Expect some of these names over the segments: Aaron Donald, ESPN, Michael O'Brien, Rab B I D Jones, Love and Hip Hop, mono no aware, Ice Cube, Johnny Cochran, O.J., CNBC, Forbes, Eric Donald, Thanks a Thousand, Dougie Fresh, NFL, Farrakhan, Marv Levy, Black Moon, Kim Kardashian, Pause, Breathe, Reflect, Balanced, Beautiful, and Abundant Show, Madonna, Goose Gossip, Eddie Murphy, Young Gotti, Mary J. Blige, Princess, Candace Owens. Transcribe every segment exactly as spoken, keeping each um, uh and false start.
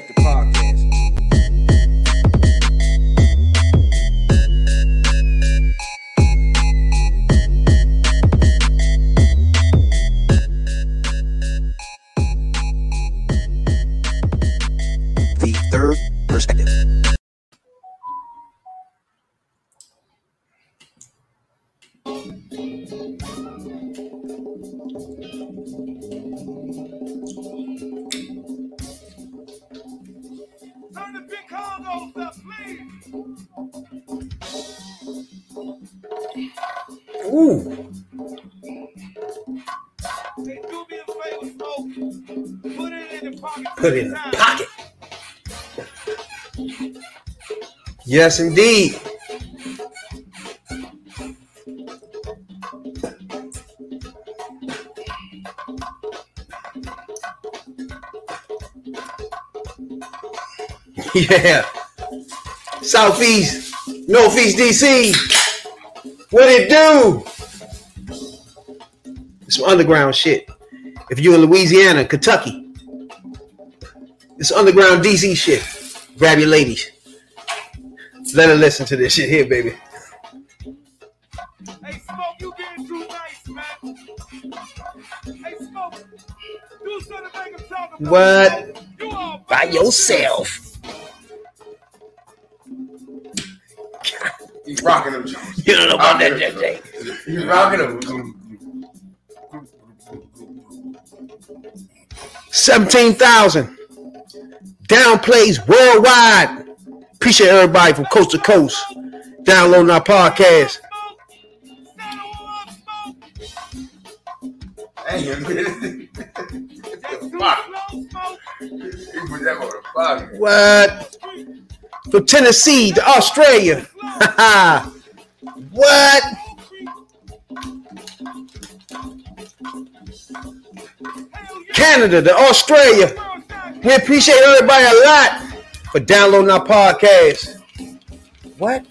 check the podcast. The third perspective. Ooh. Put it in the pocket. Yes, indeed. Yeah. Southeast, Northeast D C. What it do? It's some underground shit. If you're in Louisiana, Kentucky, it's underground D C shit. Grab your ladies. Let her listen to this shit here, baby. Hey, Smoke, you getting too nice, man. Hey, Smoke, do something to make him talk about what? You all by yourself. He's rocking them, Jones. You don't know about that, J J. He's rocking them. seventeen thousand. Downplays worldwide. Appreciate everybody from coast to coast downloading our podcast. What? From Tennessee to Australia. What? Canada to Australia. We appreciate everybody a lot for downloading our podcast. What?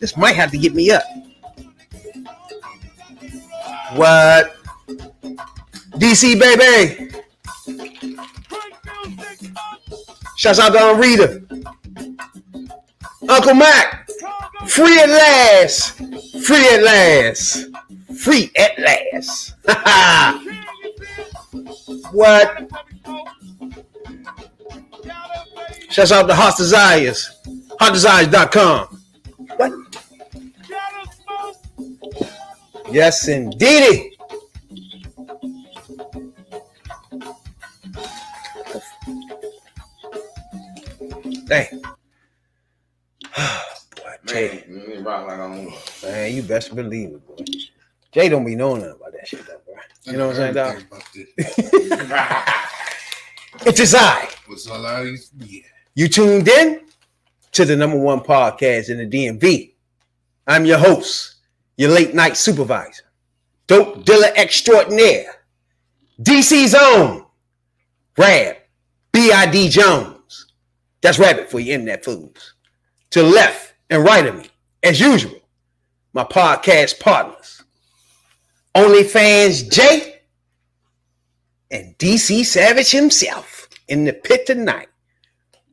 This might have to get me up. What? D C baby. Shouts out to Aunt Rita. Uncle Mac. Free at last. Free at last. Free at last. What? Shouts out to Hot Desires. hot desires dot com. What? Yes, indeedy. Hey. Man, you best believe it, boy. Jay don't be knowing nothing about that shit, though, bro. You know what I'm saying, dog? It's his eye. What's all out of yeah. You tuned in to the number one podcast in the D M V. I'm your host, your late night supervisor, dope dealer extraordinaire, D C's own, Rab, B I D Jones. That's Rabbit for you internet fools. To the left and right of me, as usual, my podcast partners, OnlyFans Jake, and D C Savage himself in the pit tonight.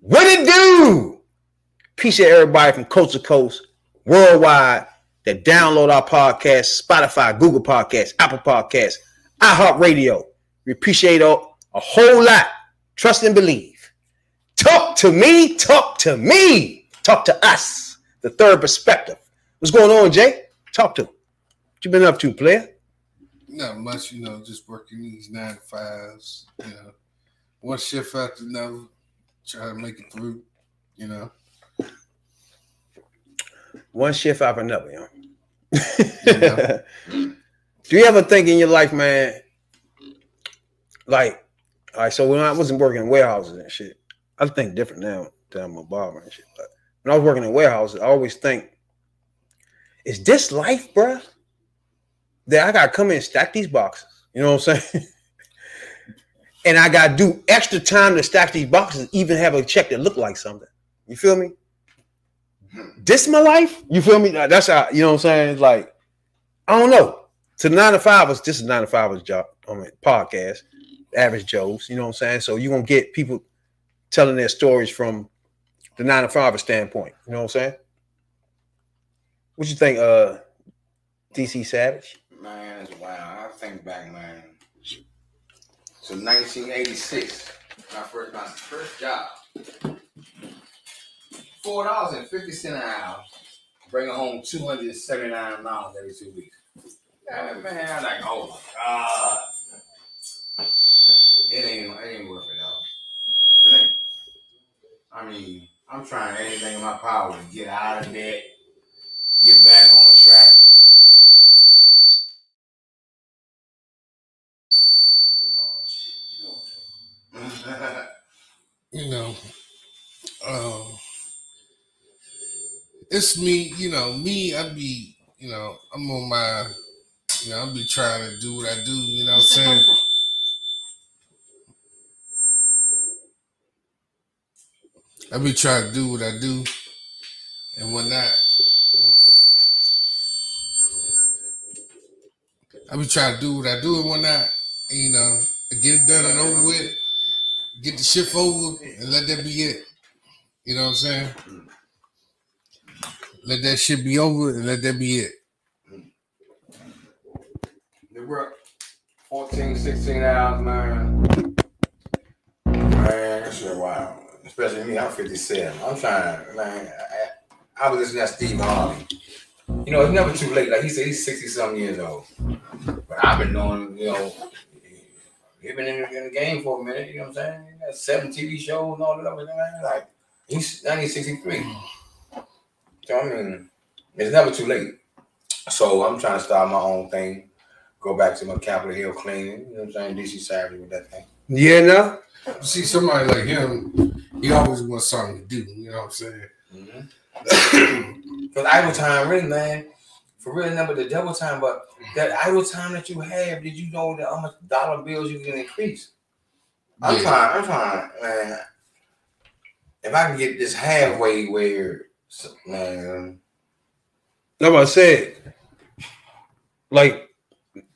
What it do? Appreciate everybody from coast to coast, worldwide, that download our podcast, Spotify, Google Podcasts, Apple Podcasts, iHeartRadio. We appreciate all, a whole lot. Trust and believe. Talk to me. Talk to me. Talk to us. The third perspective. What's going on, Jay? Talk to him. What you been up to, player? Not much, you know, just working these nine to fives, you know, one shift after another, try to make it through, you know. One shift after another, you know. You know? Do you ever think in your life, man, like, all right, so when I wasn't working in warehouses and shit, I think different now that I'm a barber and shit, but when I was working in warehouses, I always think, is this life, bruh? That I got to come in and stack these boxes. You know what I'm saying? And I got to do extra time to stack these boxes, even have a check that look like something. You feel me? This my life? You feel me? That's how, you know what I'm saying? Like, I don't know. To nine to five, this is nine to five job, I mean, podcast. average Joes, you know what I'm saying? So you're going to get people telling their stories from the nine to five standpoint, you know what I'm saying? What you think, uh, D C. Savage? Man, that's wild. I think back, man, to nineteen eighty-six, my first, my first job. four dollars and fifty cents an hour, bringing home two hundred seventy-nine dollars every two weeks. Man, I'm like, oh my God. It ain't, it ain't worth it, though. It ain't. I mean, I'm trying anything in my power to get out of debt, get back on track. You know, um, it's me, you know, me, I be, you know, I'm on my, you know, I be trying to do what I do, you know what I'm saying? I be trying to do what I do and whatnot. I be trying to do what I do and whatnot, and, you know, get it done and over with, get the shit over, and let that be it. You know what I'm saying? Let that shit be over and let that be it. They work fourteen, sixteen hours, man. Man, that shit wild. Especially me, I'm fifty-seven. I'm trying, man. I, I was listening to Steve Harvey. You know, it's never too late. Like he said, he's sixty-something years old. But I've been knowing, you know, he's been in the, in the game for a minute, you know what I'm saying? He got seven T V shows and all that other thing. Like, he's nineteen sixty-three. So, I mean, it's never too late. So, I'm trying to start my own thing, go back to my Capitol Hill cleaning, you know what I'm saying? D C. Savage with that thing. Yeah, no? See, somebody like him, he always wants something to do, you know what I'm saying? Mm-hmm. Because idle time, really, man. For real, number the double time, but that idle time that you have, did you know that how much dollar bills you can increase? I'm yeah. trying, I'm trying, man. If I can get this halfway where, man. That's what I said. Like,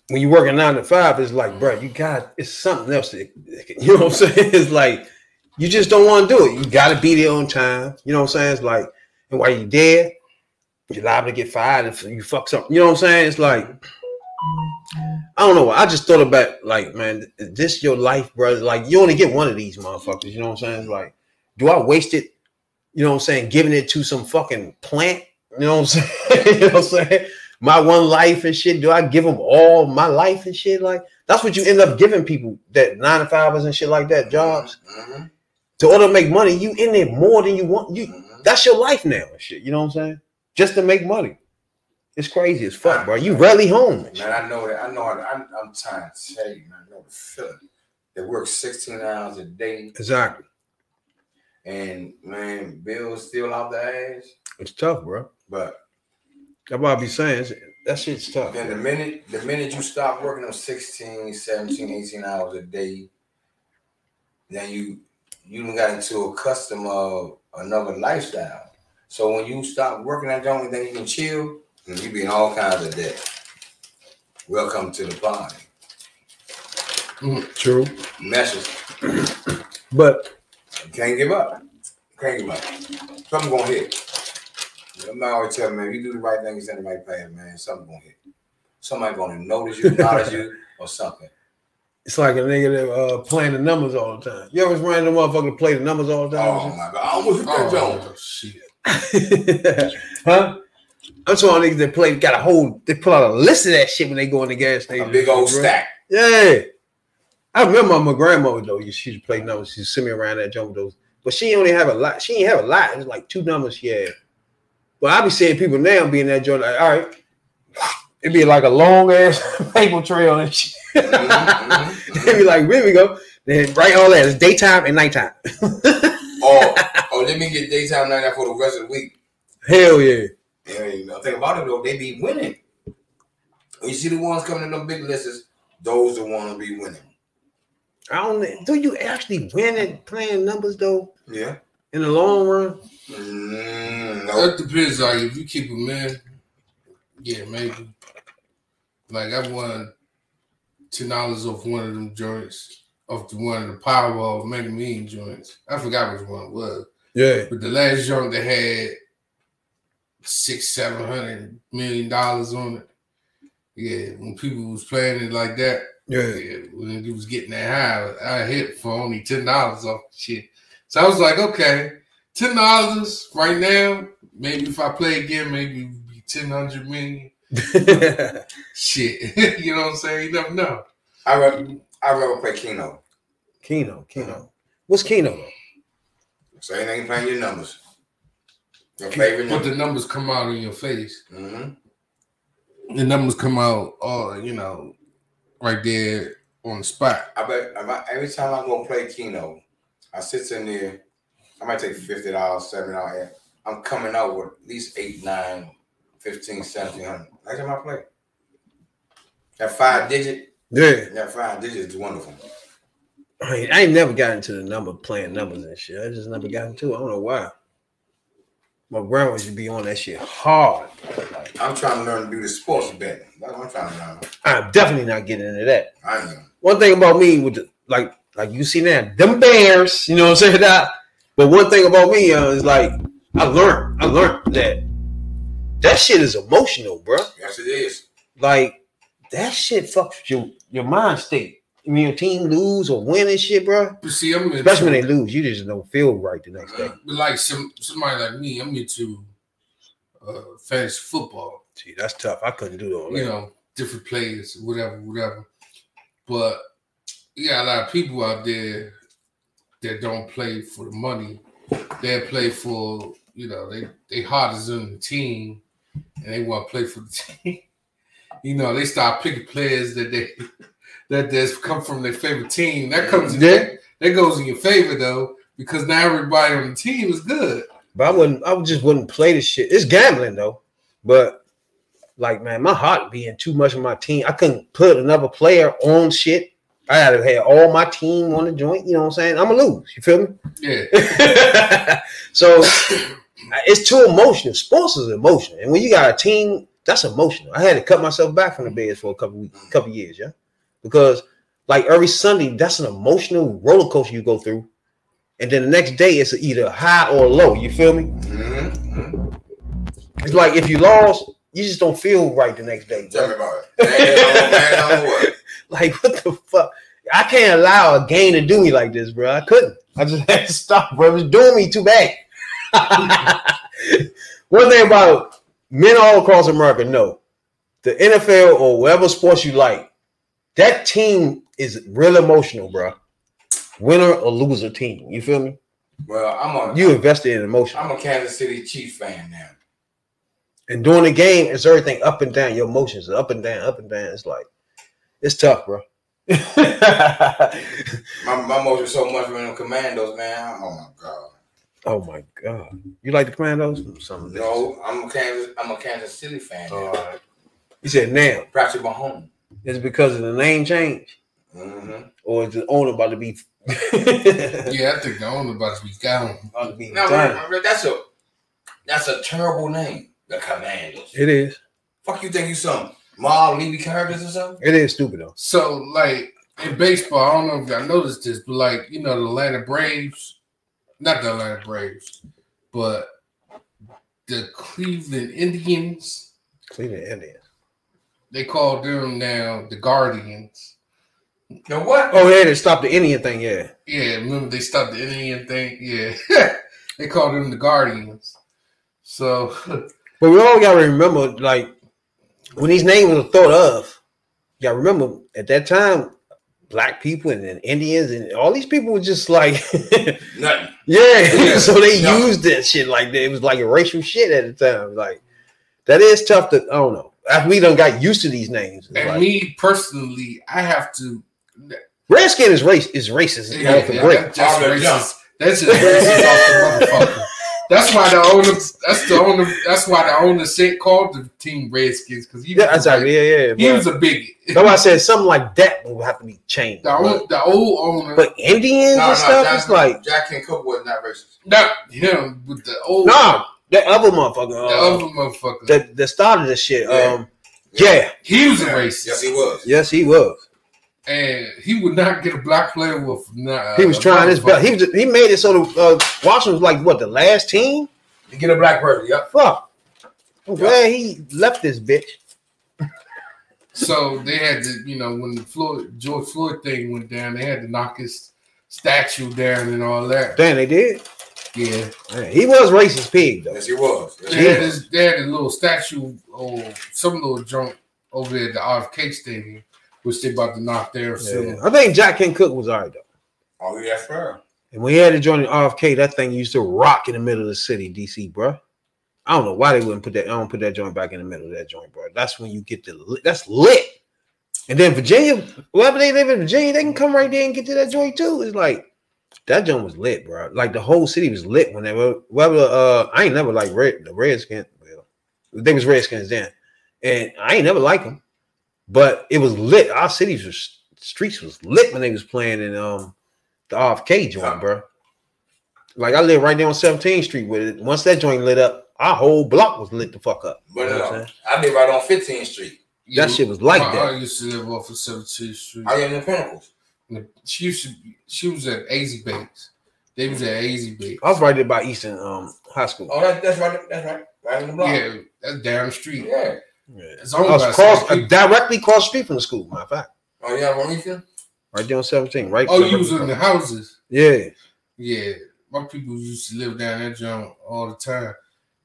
when you work a nine to five, it's like, bro, you got, it's something else. That, you know what I'm saying? It's like, you just don't want to do it. You got to be there on time. You know what I'm saying? It's like, and while you're there, you're liable to get fired if you fuck something. You know what I'm saying? It's like, I don't know. I just thought about, like, man, this your life, brother. Like, you only get one of these motherfuckers. You know what I'm saying? It's like, do I waste it, you know what I'm saying, giving it to some fucking plant? You know what I'm saying? You know what I'm saying? My one life and shit. Do I give them all my life and shit? Like, that's what you end up giving people, that nine to five and shit like that, jobs. Mm-hmm. To order to make money, you in there more than you want. You mm-hmm. That's your life now and shit. You know what I'm saying? Just to make money. It's crazy as fuck, I, bro. You rarely home. Man, I know that. I know. I, I'm, I'm trying to tell you, man. I know the feeling. They work sixteen hours a day. Exactly. And, man, bills still out the ass. It's tough, bro. But that's what I be saying. That shit's tough. Then the minute, the minute you stop working on sixteen, seventeen, eighteen hours a day, then you, you got into a custom of another lifestyle. So when you stop working at the only thing you can chill, and you be in all kinds of debt. Welcome to the party. Mm, true. Message. But you can't give up. You can't give up. Something gonna hit. I'm not always telling man, if you do the right thing, it's in the right path, man. Something gonna hit. Somebody gonna notice you, acknowledge you, or something. It's like a nigga that uh, playing the numbers all the time. You ever ran the motherfucker to play the numbers all the time? Oh my God! I almost hit that oh, shit. Huh? I'm talking niggas that play got a whole. They pull out a list of that shit when they go in the gas station. A big old bro. Stack. Yeah. I remember my grandmother though. She used to play numbers. She sent me around that junk those, but she only have a lot. She ain't have a lot. It's like two numbers she had. But I be seeing people now being that joint like, all right. It'd be like a long ass paper trail and shit. They'd be like, here we go. Then write all that. It's daytime and nighttime. oh, oh, let me get daytime and nighttime for the rest of the week. Hell yeah. There ain't nothing about it though. They be winning. When you see the ones coming in them big lists, those the ones be winning. I don't. Do you actually win at playing numbers though? Yeah. In the long run. Mm, no. That depends on you. If you keep them in, yeah, maybe. Like I won ten dollars off one of them joints. off the one of the Powerball Mega Million joints. I forgot which one it was. Yeah. But the last joint that had six, seven hundred million dollars on it. Yeah, when people was playing it like that, yeah, yeah when it was getting that high, I hit for only ten dollars off the shit. So I was like, okay, ten dollars right now. Maybe if I play again, maybe it'd be ten hundred million. Shit, you know what I'm saying? You never know. I rather I rather play Keno. Keno, Keno. What's Keno? Same thing, playing your numbers. Your favorite. But the numbers come out in your face. Mm-hmm. The numbers come out, all you know, right there on the spot. I bet every time I go play Keno, I sit in there. I might take fifty dollars, seven dollars. I'm coming out with at least eight, nine. fifteen, seventeen hundred. That's how I play. That five digit. Yeah. That five digit is wonderful. I ain't, I ain't never gotten to the number playing numbers and shit. I just never gotten to it. I don't know why. My grandma used to be on that shit hard. Like, I'm trying to learn to do the sports betting. That's what I'm trying to learn. I'm definitely not getting into that. I know. One thing about me with the, like like you see now, them Bears, you know what I'm saying? I, but one thing about me uh, is like I learned, I learned that. That shit is emotional, bro. Yes, it is. Like, that shit fucks your, your mind state. When your team lose or win and shit, bro. But see, I'm especially into, when they lose, you just don't feel right the next uh, day. But like some somebody like me, I'm into uh, fantasy football. Gee, that's tough. I couldn't do all that. You know, different players, whatever, whatever. But yeah, a lot of people out there that don't play for the money. They play for, you know, they they heart is in the team. And they want to play for the team. You know, they start picking players that they that that's come from their favorite team. That comes in that, that goes in your favor though, because now everybody on the team is good. But I wouldn't, I just wouldn't play this shit. It's gambling though. But like, man, my heart being too much of my team. I couldn't put another player on shit. I had to have all my team on the joint. You know what I'm saying? I'm gonna lose. You feel me? Yeah. So it's too emotional. Sports is emotional, and when you got a team, that's emotional. I had to cut myself back from the beds for a couple weeks, couple years, yeah, because like every Sunday, that's an emotional roller coaster you go through, and then the next day it's either high or low. You feel me? Mm-hmm. It's like if you lost, you just don't feel right the next day. Tell me about it. Like what the fuck? I can't allow a game to do me like this, bro. I couldn't. I just had to stop, bro. It was doing me too bad. One thing about men all across America know the N F L or whatever sports you like, that team is real emotional, bro. Winner or loser team, you feel me? Well, I'm a you invested in emotion. I'm a Kansas City Chiefs fan now, and during the game, it's everything up and down. Your emotions are up and down, up and down. It's like it's tough, bro. my my emotions so much when them Commandos, man. Oh my god. Oh my God! You like the Commandos? Some no, I'm a Kansas. I'm a Kansas City fan. All right. You said now, Patrick Mahomes. It's because of the name change, mm-hmm. or is the owner about to be? Yeah, I think the owner about to be gone. About to be no, man, man, that's a that's a terrible name. The Commandos. It is. Fuck you think you some Marv Levy characters or something? It is stupid though. So like in baseball, I don't know if y'all noticed this, but like you know the Atlanta Braves. Not the Atlanta Braves, but the Cleveland Indians. Cleveland Indians. They call them now the Guardians. The what? Oh, yeah, they stopped the Indian thing, yeah. Yeah, remember they stopped the Indian thing? Yeah. They called them the Guardians. So. But we all got to remember, like, when these names were thought of, you got to remember, at that time, Black people and then Indians and all these people were just like nothing. Yeah. Yeah, so they nothing. Used that shit like that. It was like a racial shit at the time. Like that is tough to. I don't know. After we done got used to these names. And like, me personally, I have to. Redskin is race is racist. Yeah, yeah, that's just oh, racist. That's just racist off the motherfucker. That's why the owner. That's the owner. That's why the owner said called the team Redskins because he. Yeah, was like, yeah, yeah. He was a bigot. Nobody said something like that would have to be changed. The old, the old owner, but Indians nah, and nah, stuff. Jack, it's like Jack and Cook was not racist. Not him, but the old. Nah, that other motherfucker. The uh, other motherfucker. That that started this shit. Yeah. Um, yeah. yeah, he was a racist. Yes, he was. Yes, he was. and he would not get a black player with. Nah, he was trying his best. He was, he made it so the uh, Washington was like what the last team to get a black person. Yep. Fuck. I'm glad he left this bitch. So they had to, you know, when the Floyd, George Floyd thing went down, they had to knock his statue down and all that. Damn, they did. Yeah, man, he was racist pig though. Yes, he was. Yes. They, had this, they had a little statue or some little junk over there at the R F K stadium, which they about to knock there soon. Yeah. I think Jack King Cook was all right though. Oh yeah, fair. And when he had to join the R F K, that thing used to rock in the middle of the city, D C, bro. I don't know why they wouldn't put that. I don't put that joint back in the middle of that joint, bro. That's when you get the. That's lit. And then Virginia, wherever they live in Virginia, they can come right there and get to that joint too. It's like. That joint was lit, bro. Like the whole city was lit when they were. Whether uh, I ain't never like red the Redskins. Well, they was Redskins then, and I ain't never like them. But it was lit. Our cities was streets was lit when they was playing in um the R F K joint, bro. Like I live right there on seventeenth street with it. Once that joint lit up, our whole block was lit the fuck up. But you know uh, I live right on fifteenth street. That you, shit was like my, that. I used to live off of seventeenth street. I live in Pinnacles. She used to, she was at A Z Bates. They was at A Z Bates. I was right there by Eastern um High School. Oh, that, that's right. That's right. Right in the block. Yeah, that's down the street. Yeah, yeah. It's only I was cross, uh, directly across the street from the school. Matter of fact. Oh yeah, on Eastern. Right there on seventeen. Right. Oh, you was in the houses. Yeah. Yeah, my people used to live down that joint all the time.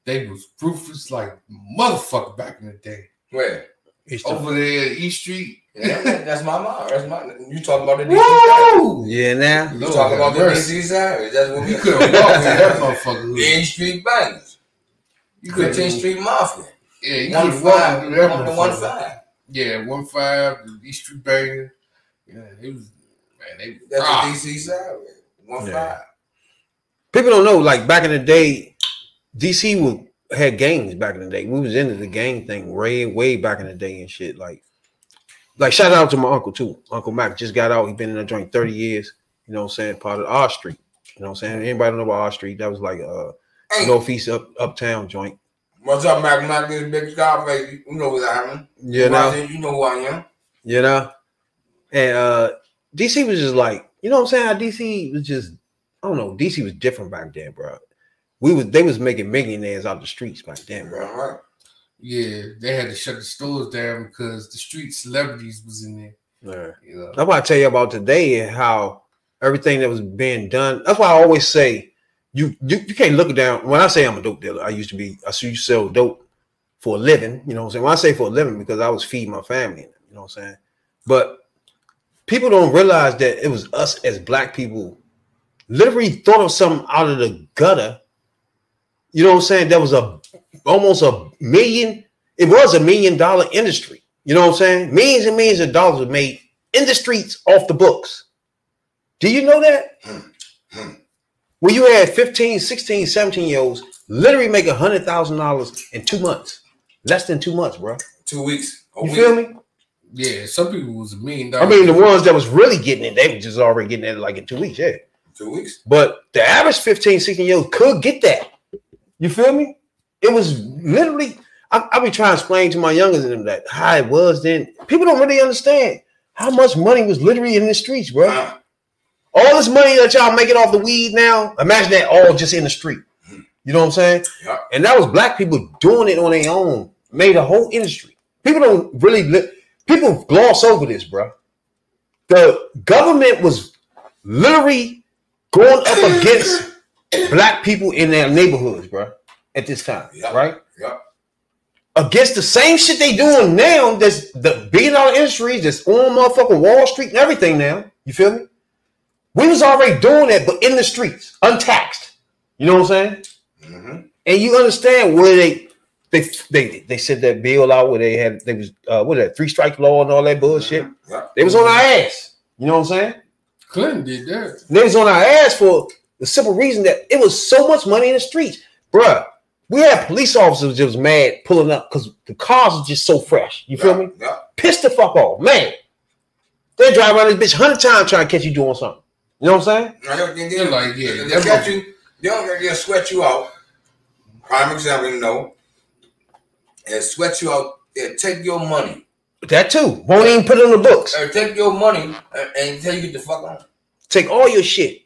They was ruthless like motherfucker back in the day. Where? Eastern. Over there, East Street. Yeah, that's my mom. That's my. You talking about the D C Savage? Yeah, now you Lord talking about the D C Savage? That's what we could have walked with that motherfucker. Ten Street Bandits. You could ten Street Mafia. Yeah, you one five, one, one, one five. Yeah, one five. East Street Banger. Yeah, it was man. They that's ah. the D C Savage. One yeah. five. People don't know. Like back in the day, D C would had gangs. Back in the day, we was into the gang thing way, way back in the day and shit like. Like, shout out to my uncle, too. Uncle Mac just got out. He's been in that joint thirty years. You know what I'm saying? Part of R Street. You know what I'm saying? Anybody know about R Street? That was like a hey. Northeast up, uptown joint. What's up, Mac? Mac is a big star, baby. You know what I am. Yeah, now. You know who I am. You know? And uh, D C was just like, you know what I'm saying? How D C was just, I don't know. D C was different back then, bro. We was, they was making millionaires out of the streets back then, bro. All right. Yeah, they had to shut the stores down because the street celebrities was in there. Right. You know? That's why I tell you about today and how everything that was being done. That's why I always say you you, you can't look down. When I say I'm a dope dealer, I used to be, I used to sell dope for a living. You know what I'm saying? When I say for a living, because I was feeding my family. You know what I'm saying? But people don't realize that it was us as black people literally thought of something out of the gutter. You know what I'm saying? That was a almost a million. It was a million dollar industry. You know what I'm saying? Millions and millions of dollars were made in the streets off the books. Do you know that? Mm-hmm. Well, you had fifteen, sixteen, seventeen year olds literally make a hundred thousand dollars in two months. Less than two months, bro. Two weeks. You week. Feel me? Yeah, some people was a million dollars. I mean, the ones that was really getting it, they were just already getting it like in two weeks, yeah. Two weeks. But the average fifteen, sixteen year old could get that. You feel me? It was literally, I, I be trying to explain to my youngers and them that how it was then. People don't really understand how much money was literally in the streets, bro. All this money that y'all making off the weed now, imagine that all just in the street. You know what I'm saying? Yeah. And that was black people doing it on their own, made a whole industry. People don't really, li people gloss over this, bro. The government was literally going up against black people in their neighborhoods, bro. At this time, yep, right? Yep. Against the same shit they doing now, that's the billion dollar industries that's on motherfucking Wall Street and everything now. You feel me? We was already doing that, but in the streets, untaxed. You know what I'm saying? Mm-hmm. And you understand where they they they they sent that bill out where they had they was uh what is that three strike law and all that bullshit. Mm-hmm. Yep. They was on our ass. You know what I'm saying? Clinton did that. They was on our ass for the simple reason that it was so much money in the streets, bruh. We had police officers just mad pulling up because the cars are just so fresh. You feel yeah, me? Yeah. Pissed the fuck off, man. They drive around this bitch hundred times trying to catch you doing something. You know what I'm saying? They're like, yeah, they don't got you. They don't just sweat you out. Prime example, you know, and sweat you out. They take your money. That too. Won't even put it in the books. Or take your money and tell you get the fuck on. Take all your shit.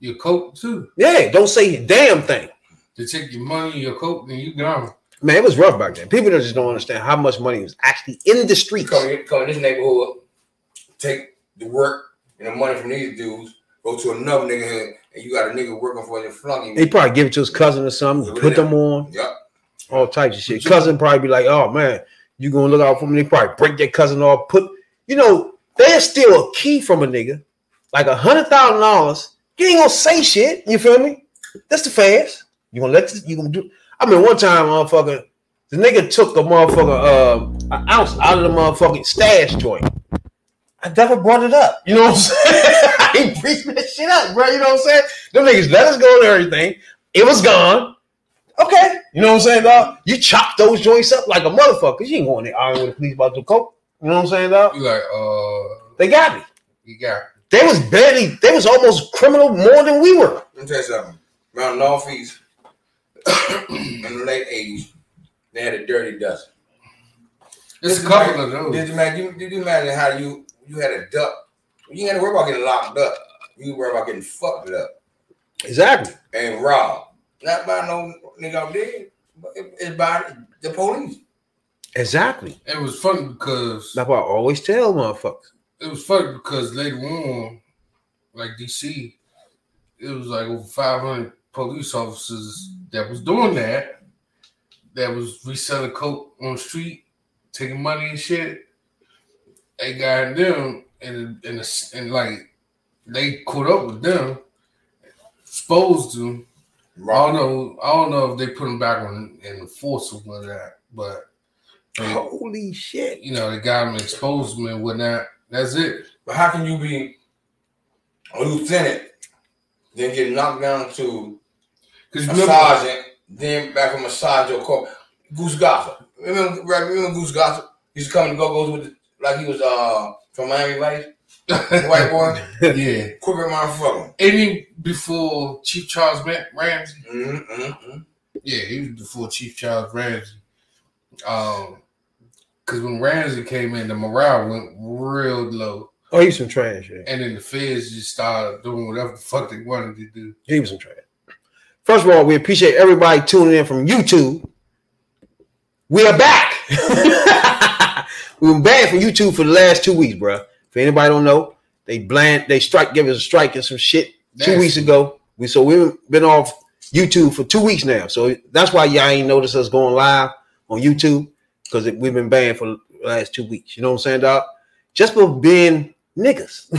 Your coat too. Yeah, don't say a damn thing. To take your money, your coat, and you gone. Man, it was rough back then. People just don't understand how much money was actually in the streets. Come in this neighborhood, take the work and the money from these dudes, go to another nigga and you got a nigga working for your flunky. They probably give it to his cousin or something, put them on. Yep. All types of shit. Cousin probably be like, oh man, you gonna look out for me. They probably break their cousin off, put, you know, they'll steal a key from a nigga, like a hundred thousand dollars. You ain't gonna say shit. You feel me? That's the fast. You gonna let this, you gonna do. I mean, one time, motherfucker, the nigga took a motherfucker uh, an ounce out of the motherfucking stash joint. I never brought it up. You know what I'm saying? I ain't preaching that shit up, bro. You know what I'm saying? Them niggas let us go and everything. It was gone. Okay. You know what I'm saying, dog? You chop those joints up like a motherfucker. You ain't going there arguing with the police about the coke. You know what I'm saying, dog? You like, uh, they got me. You got me. They was barely, they was almost criminal more than we were. Let me tell you something. Around Northeast in the late eighties, they had a dirty dozen. It's a couple of those. Did you imagine, did you imagine how you, you had a duck? You ain't had to worry about getting locked up. You worry about getting fucked up. Exactly. And robbed. Not by no nigga out there, but it, it's by the police. Exactly. It was funny because that's why I always tell motherfuckers. It was funny because later on, like D C, it was like over five hundred police officers that was doing that, that was reselling coke on the street, taking money and shit. They got them, and, and, and like, they caught up with them, exposed them. I don't know, I don't know if they put them back on in the force or whatnot, but they, holy shit. You know, they got them, exposed them and whatnot. That's it. But how can you be a lieutenant, then get knocked down to a sergeant, then back a massage or call Goose Gossip? Remember, remember Goose Gossip? He used to come to go-go's with the, like he was uh from Miami Vice, white boy. Yeah, corporate motherfucker. Even before Chief Charles Ramsey. Mm-hmm, mm-hmm. Yeah, he was before Chief Charles Ramsey. Um. Because when Ramsey came in, the morale went real low. Oh, he was some trash, yeah. And then the feds just started doing whatever the fuck they wanted to do. He was some trash. First of all, we appreciate everybody tuning in from YouTube. We are back. We've been banned from YouTube for the last two weeks, bro. If anybody don't know, they bland, they strike, give us a strike and some shit that's two weeks ago. We so we've been off YouTube for two weeks now. So that's why y'all ain't noticed us going live on YouTube. Because we've been banned for the last two weeks. You know what I'm saying, dog? Just for being niggas. You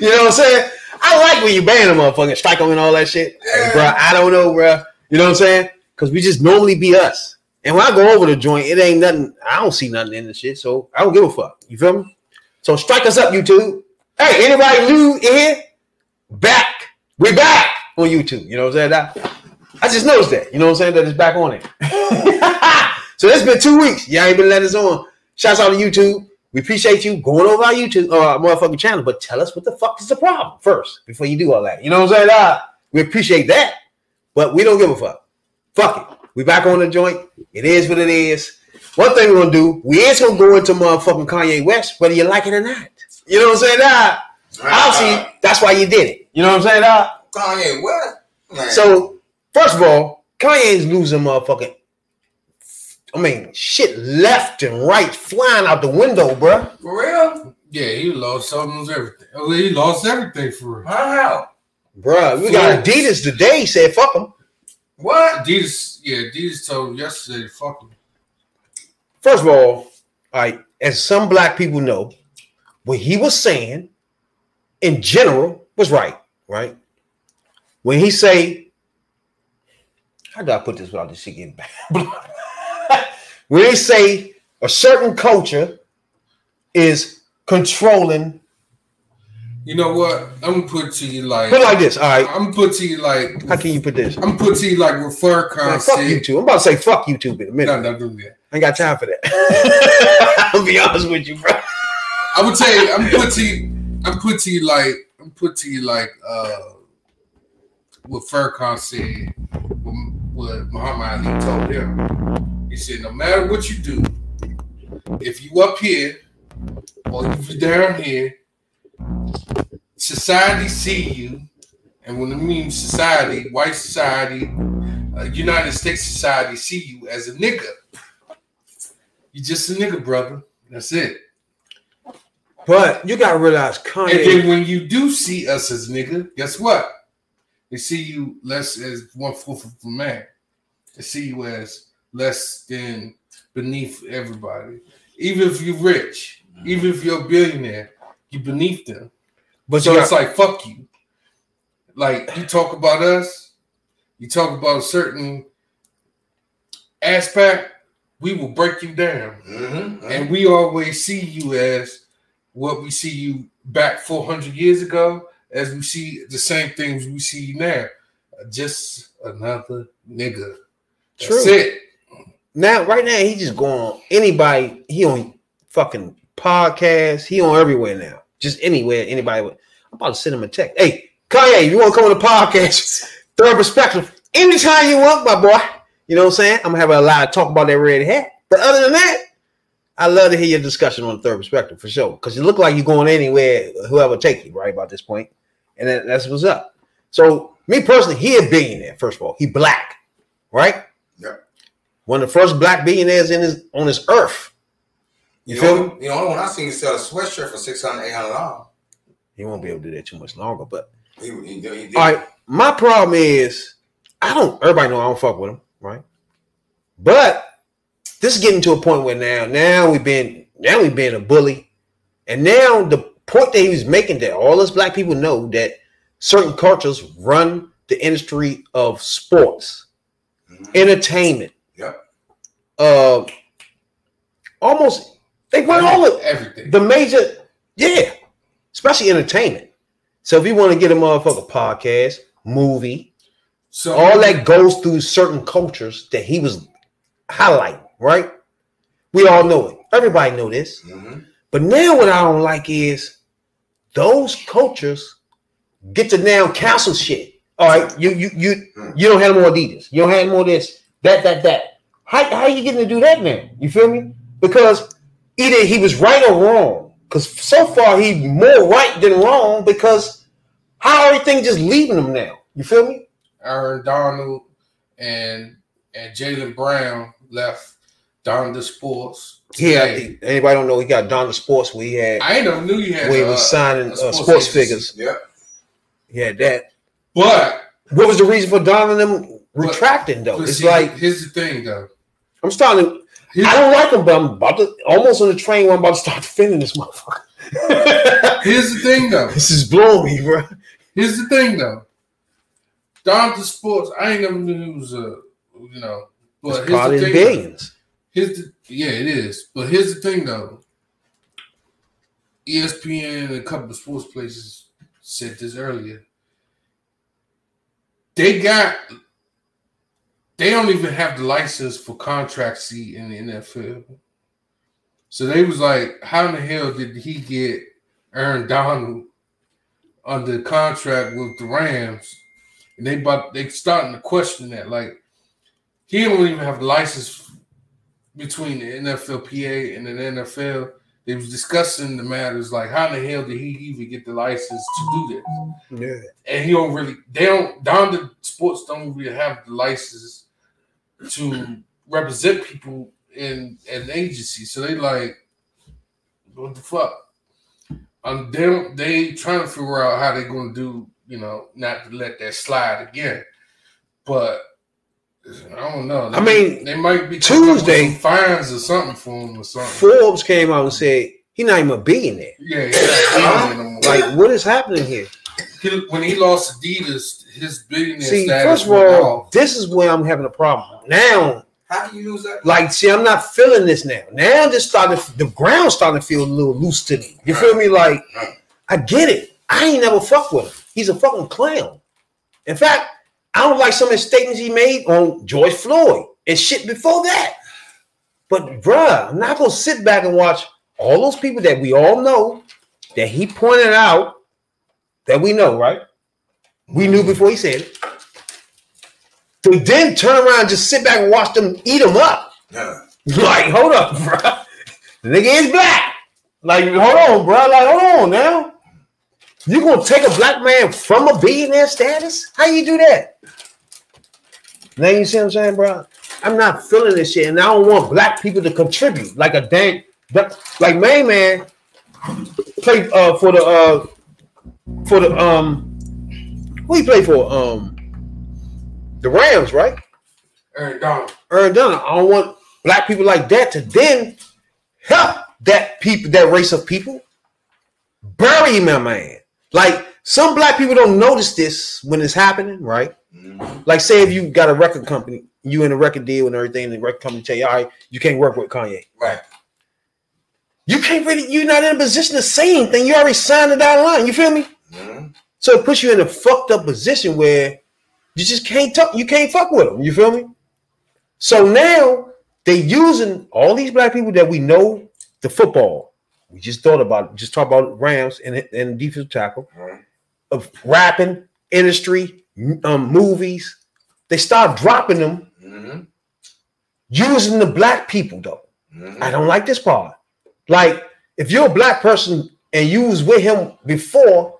know what I'm saying? I like when you ban them motherfucking strike them and all that shit. Like, bro, I don't know, bro. You know what I'm saying? Because we just normally be us. And when I go over the joint, it ain't nothing. I don't see nothing in the shit. So I don't give a fuck. You feel me? So strike us up, YouTube. Hey, anybody new in here? Back. We're back on YouTube. You know what I'm saying, dog? I just noticed that. You know what I'm saying? That it's back on it. So it's been two weeks. Y'all ain't been letting us on. Shouts out to YouTube. We appreciate you going over our YouTube, uh, our motherfucking channel. But tell us what the fuck is the problem first before you do all that. You know what I'm saying? Uh, we appreciate that, but we don't give a fuck. Fuck it. We back on the joint. It is what it is. One thing we're gonna do, we is gonna go into motherfucking Kanye West, whether you like it or not. You know what I'm saying? Uh, obviously, that's why you did it. You know what I'm saying? Uh, Kanye West. So first of all, Kanye's losing motherfucking. I mean, shit left and right flying out the window, bro. For real? Yeah, he lost almost everything. I mean, he lost everything for real. Wow. Bruh, we got Adidas today said fuck him. What? Adidas, yeah, Adidas told him yesterday fuck him. First of all, I, as some black people know, what he was saying in general was right, right? When he say, how do I put this without this shit getting back? When they say a certain culture is controlling, you know what? I'm gonna put to you like put it like this. All right, I'm gonna put to you like how can you put this? I'm gonna put to you like refer concept. Fuck YouTube. I'm about to say fuck YouTube in a minute. No, no, do that. I ain't got time for that. I'll be honest with you, bro. I'm gonna tell you. I'm put to you. I'm put to you like I'm put to you like uh, what Farrakhan said. What, what Muhammad Ali told him. He said, no matter what you do, if you up here or if you down here, society see you, and when I mean society, white society, uh, United States society see you as a nigga. You just a nigga, brother. That's it. But you gotta realize Kanye. And then when you do see us as nigga, guess what? They see you less as one fourth of a man. They see you as less than beneath everybody. Even if you're rich, even if you're a billionaire, you're beneath them. But so it's like fuck you. Like you talk about us, you talk about a certain aspect, we will break you down. Mm-hmm. And we always see you as what we see you back four hundred years ago, as we see the same things we see you now. Just another nigga. True. That's it. Now, right now, he just going on anybody. He on fucking podcasts. He on everywhere now. Just anywhere, anybody. Would. I'm about to send him a text. Hey, Kanye, you want to come on the podcast? Third Perspective. Anytime you want, my boy. You know what I'm saying? I'm going to have a lot of talk about that red hat. But other than that, I love to hear your discussion on Third Perspective for sure. Because you look like you're going anywhere, whoever take you, right, about this point. And that, that's what's up. So, me personally, he a billionaire, first of all. He black, right? Yeah. One of the first black billionaires in his, on this earth. You, you feel know, me? You know, when I seen you sell a sweatshirt for six hundred dollars, eight hundred dollars. He won't be able to do that too much longer, but. He, he, he, he, all right, my problem is, I don't, everybody know I don't fuck with him, right? But. This is getting to a point where now, now we've been, now we've been a bully, and now the point that he was making that all us black people know that certain cultures run the industry of sports, mm-hmm. entertainment, yep, uh, almost they run all of everything. The major, yeah, especially entertainment. So if you want to get a motherfucker podcast, movie, so all that goes through certain cultures that he was highlighting. Right? We all know it. Everybody know this. Mm-hmm. But now what I don't like is those cultures get to now cancel shit. All right, you you you you don't have more Adidas. You don't have more this, that, that, that. How, how are you getting to do that now? You feel me? Because either he was right or wrong. Because so far he's more right than wrong because how everything just leaving him now? You feel me? Eric Donald and and Jaylen Brown left Donda Sports. Today. Yeah, anybody don't know he got Donda Sports where he had. I ain't knew you had. Where he was uh, signing uh, sports, sports figures. Yeah, he had that. But what was the reason for Donda them retracting though? It's see, like here's the thing though. I'm starting. To, I don't like him, but I'm about to almost on the train where I'm about to start defending this motherfucker. Here's the thing though. This is blowing me, bro. Here's the thing though. Donda Sports. I ain't never knew he was a you know, but it's here's the thing, billions. Though. Here's the, yeah, it is. But here's the thing, though. E S P N and a couple of sports places said this earlier. They got, they don't even have the license for contract seat in the N F L. So they was like, how in the hell did he get Aaron Donald under contract with the Rams? And they about, they starting to question that. Like, he don't even have the license for between the N F L P A and the N F L, they was discussing the matters like how in the hell did he even get the license to do this? Yeah. And he don't really, they don't, Donda Sports don't really have the license to represent people in an agency. So they like, what the fuck? Um, they don't, they trying to figure out how they're going to do, you know, not to let that slide again. But I don't know. They, I mean, they might be Tuesday fines or something for him or something. Forbes came out and said he's not even a billionaire. Yeah, yeah. No like, what is happening here? He, when he lost Adidas, his billionaire see, status. See, first of all, off. This is where I'm having a problem now. How do you lose that? Like, see, I'm not feeling this now. Now, this started the ground starting to feel a little loose to me. You right. feel me? Like, right. I get it. I ain't never fucked with him. He's a fucking clown. In fact. I don't like some of the statements he made on George Floyd and shit before that. But, bruh, I'm not going to sit back and watch all those people that we all know that he pointed out that we know, right? We knew before he said it. To then turn around and just sit back and watch them eat them up. Yeah. Like, hold up, bruh. The nigga is black. Like, hold on, bro. Like, hold on now. You gonna take a black man from a billionaire status? How you do that? Now you see what I'm saying, bro? I'm not feeling this shit, and I don't want black people to contribute like a dang. Like Main Man played uh, for the uh, for the um, who he played for? Um, the Rams, right? Eric Donald. Eric Donald. I don't want black people like that to then help that people, that race of people, bury my man. Like, some black people don't notice this when it's happening, right? Mm-hmm. Like, say if you got a record company, you in a record deal and everything, and the record company tell you, all right, you can't work with Kanye. Right. You can't really, you're not in a position to say anything. You already signed it down the line. You feel me? Mm-hmm. So it puts you in a fucked up position where you just can't talk, you can't fuck with them. You feel me? So now they're using all these black people that we know, the football. We just thought about it. Just talk about Rams and, and defensive tackle, mm-hmm. of rapping, industry, um, movies. They start dropping them, mm-hmm. using the black people, though. Mm-hmm. I don't like this part. Like, if you're a black person and you was with him before,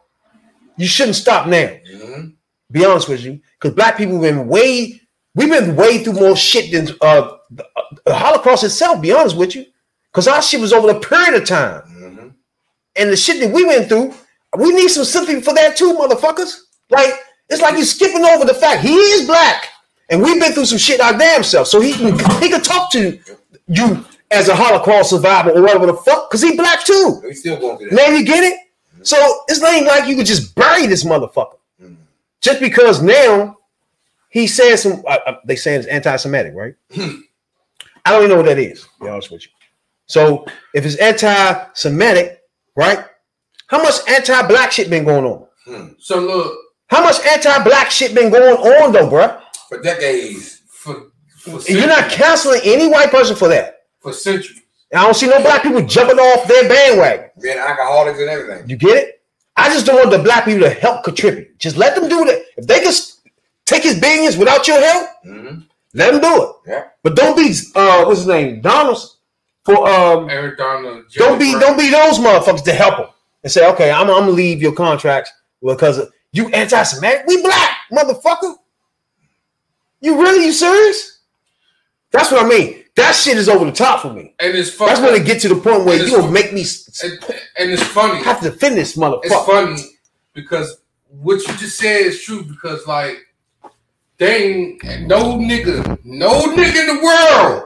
you shouldn't stop now. Mm-hmm. Be honest with you, because black people been way, we've been way through more shit than uh, the, uh, the Holocaust itself, be honest with you. Because our shit was over a period of time. Mm-hmm. And the shit that we went through, we need some sympathy for that too, motherfuckers. Like, it's like you're skipping over the fact he is black. And we've been through some shit our damn self. So he can, he can talk to you as a Holocaust survivor or whatever the fuck, because he black too. We still won't do that. Now you get it? Mm-hmm. So it's not like you could just bury this motherfucker. Mm-hmm. Just because now he says some, uh, uh, they saying it's anti-Semitic, right? I don't even know what that is, to be honest with you. So if it's anti-Semitic, right? How much anti-black shit been going on? Hmm. So look, how much anti-black shit been going on though, bro? For decades. For, for you're not canceling any white person for that. For centuries. I don't see no black people jumping off their bandwagon. Being alcoholics and everything. You get it? I just don't want the black people to help contribute. Just let them do that. If they can take his billions without your help, mm-hmm. let them do it. Yeah. But don't be uh, what's his name, Donald's. For, um, Eric Donald, don't be Brown. Don't be those motherfuckers to help them and say, okay, I'm, I'm gonna leave your contracts because of, you anti-Semitic. We black, motherfucker. You really, you serious? That's what I mean. That shit is over the top for me. And it's funny. That's when it gets to the point where you gonna make me. And, and it's funny. I have to defend this motherfucker. It's funny because what you just said is true, because like, dang, no nigga, no nigga in the world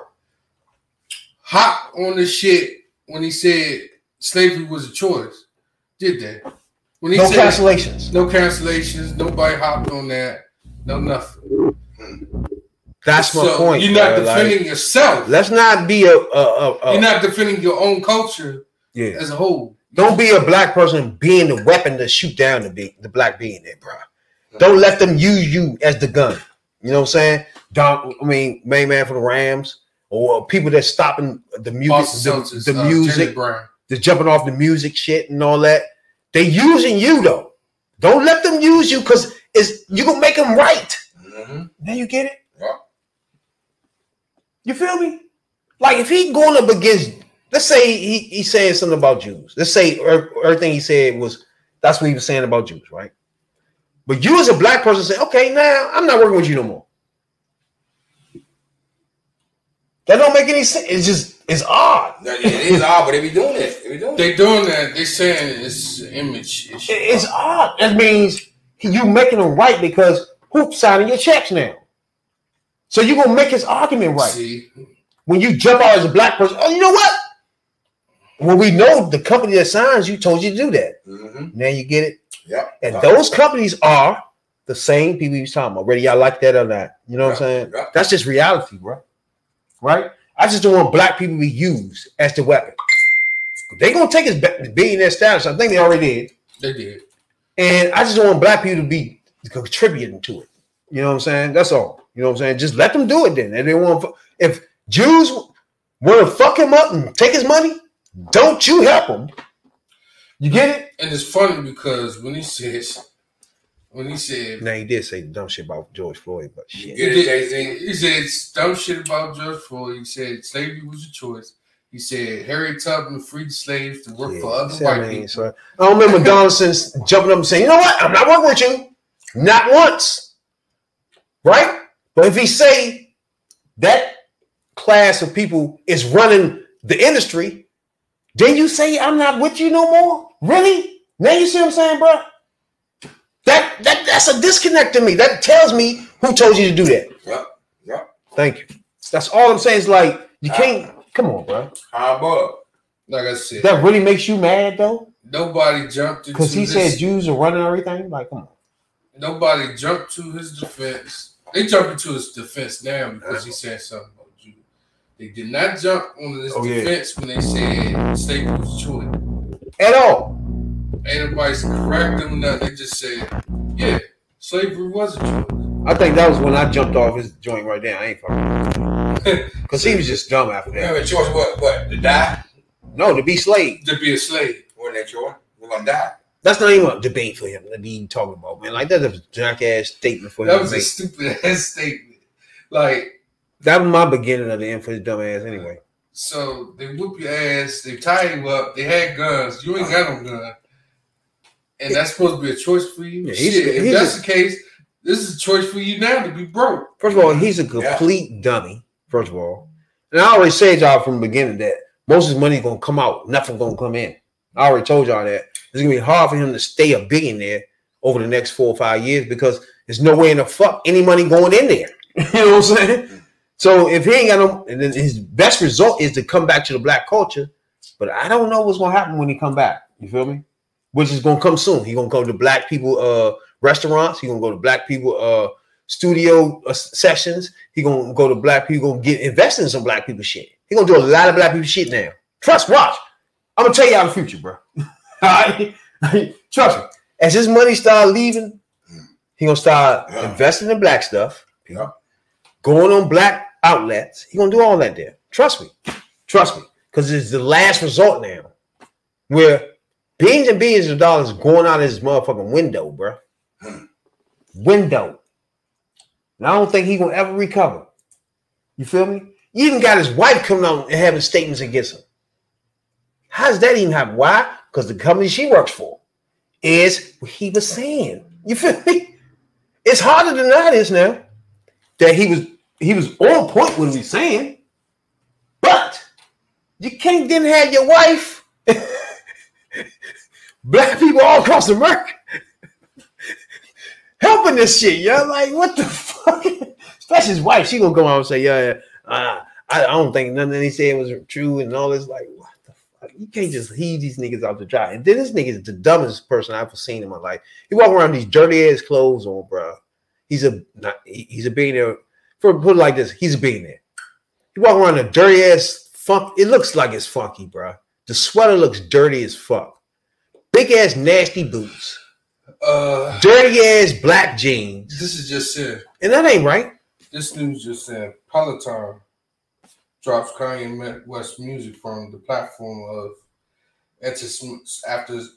hot on this shit when he said slavery was a choice. Did that? When he no said, cancellations. No cancellations. Nobody hopped on that. No nothing. That's so my point. You're not bro, defending like, yourself. Let's not be a, a, a, a. You're not defending your own culture. Yeah. As a whole. Don't be a black person being the weapon to shoot down the be, the black being there, bro. Don't let them use you as the gun. You know what I'm saying? Don, I mean, Main Man for the Rams. Or people that's stopping the music, the, the uh, music, they're jumping off the music shit and all that. They using you though. Don't let them use you, because it's you gonna make them right. Mm-hmm. Now you get it. Yeah. You feel me? Like if he going up against, let's say he he saying something about Jews. Let's say everything he said was that's what he was saying about Jews, right? But you as a black person say, okay, now nah, I'm not working with you no more. That don't make any sense. It's just, it's odd. It is odd, but they be doing it. They be doing it. They doing that. They saying it's image. It's, it's odd. That means you making them right because Hoop's signing your checks now. So you gonna make his argument right. See? When you jump out as a black person, oh, you know what? Well, we know the company that signs you told you to do that. Mm-hmm. Now you get it? Yeah. And right. Those companies are the same people you was talking about. Whether y'all like that or not. You know right. what I'm saying? Right. That's just reality, bro. Right, I just don't want black people to be used as the weapon. They're gonna take his billionaire status. I think they already did. They did, and I just don't want black people to be contributing to it. You know what I'm saying? That's all. You know what I'm saying? Just let them do it then. And they want if Jews want to fuck him up and take his money, don't you help them? You get it? And it's funny because when he says. When he said, now he did say dumb shit about George Floyd, but shit. He, did, he said dumb shit about George Floyd. He said slavery was a choice. He said, Harriet Tubman freed slaves to work yeah, for other white people. So I don't remember Donaldson's jumping up and saying, you know what? I'm not working with you. Not once. Right? But if he say that class of people is running the industry, then you say, I'm not with you no more? Really? Now you see what I'm saying, bro? That, that that's a disconnect to me. That tells me who told you to do that. Yep. Yep. Thank you. That's all I'm saying. It's like, you can't. Come on, bro. I'm up. Like I said. That really makes you mad, though? Nobody jumped into Because he this. said Jews are running everything? Like, come on. Nobody jumped to his defense. They jumped into his defense now because he said something about Jews. They did not jump on his oh, defense yeah. when they said slavery was true. At all. Ain't nobody correct them or nothing. They just said, yeah, slavery was a choice. I think that was when I jumped off his joint right there. I ain't fucking. Because he was just dumb after that. Remember, choice what? What? To die? No, to be slave. To be a slave. Wasn't that choice? We're going to die. That's not even a debate for him to be talking about, man. Like, that's a junk-ass statement for him. That was a stupid-ass statement. Like, that was my beginning of the end for his dumb ass anyway. So, they whoop your ass. They tie you up. They had guns. You ain't got no gun. And that's supposed to be a choice for you? Yeah, he's, Shit, he's, if he's that's a, the case, this is a choice for you now to be broke. First of all, he's a complete yeah. dummy. First of all, and I already said y'all from the beginning that most of his money gonna come out, nothing gonna come in. I already told y'all that it's gonna be hard for him to stay a billionaire over the next four or five years because there's no way in the fuck any money going in there. You know what I'm saying? So if he ain't got no, and then his best result is to come back to the black culture, but I don't know what's gonna happen when he come back. You feel me? Which is gonna come soon. He gonna go to black people uh, restaurants. He gonna go to black people. Uh, Studio uh, sessions. He gonna go to black people. Gonna get invested in some black people shit. He gonna do a lot of black people shit now. Trust, watch. I'm gonna tell y'all the future, bro. All right, trust me. As his money start leaving, he gonna start yeah. investing in black stuff. Yeah, going on black outlets. He gonna do all that there. Trust me, trust me, because it's the last resort now. Where billions and billions of dollars going out of his motherfucking window, bro. Window. And I don't think he's going to ever recover. You feel me? You even got his wife coming out and having statements against him. How does that even happen? Why? Because the company she works for is what he was saying. You feel me? It's hard to deny this now that he was he was on point with what he was saying. But you can't then have your wife, black people all across America, helping this shit, yo. Like, what the fuck? Especially his wife. She gonna go out and say, yeah, yeah uh, I, I don't think nothing that he said was true and all this. Like, what the fuck? You can't just heave these niggas out to dry. And then this nigga is the dumbest person I've ever seen in my life. He walk around with these dirty-ass clothes on, bro. He's a not, he's a billionaire. For put it like this, he's a billionaire. He walk around in a dirty-ass funk. It looks like it's funky, bro. The sweater looks dirty as fuck. Big-ass nasty boots. Uh, dirty ass black jeans. This is just said, and that ain't right. This news just said Peloton drops Kanye West music from the platform of after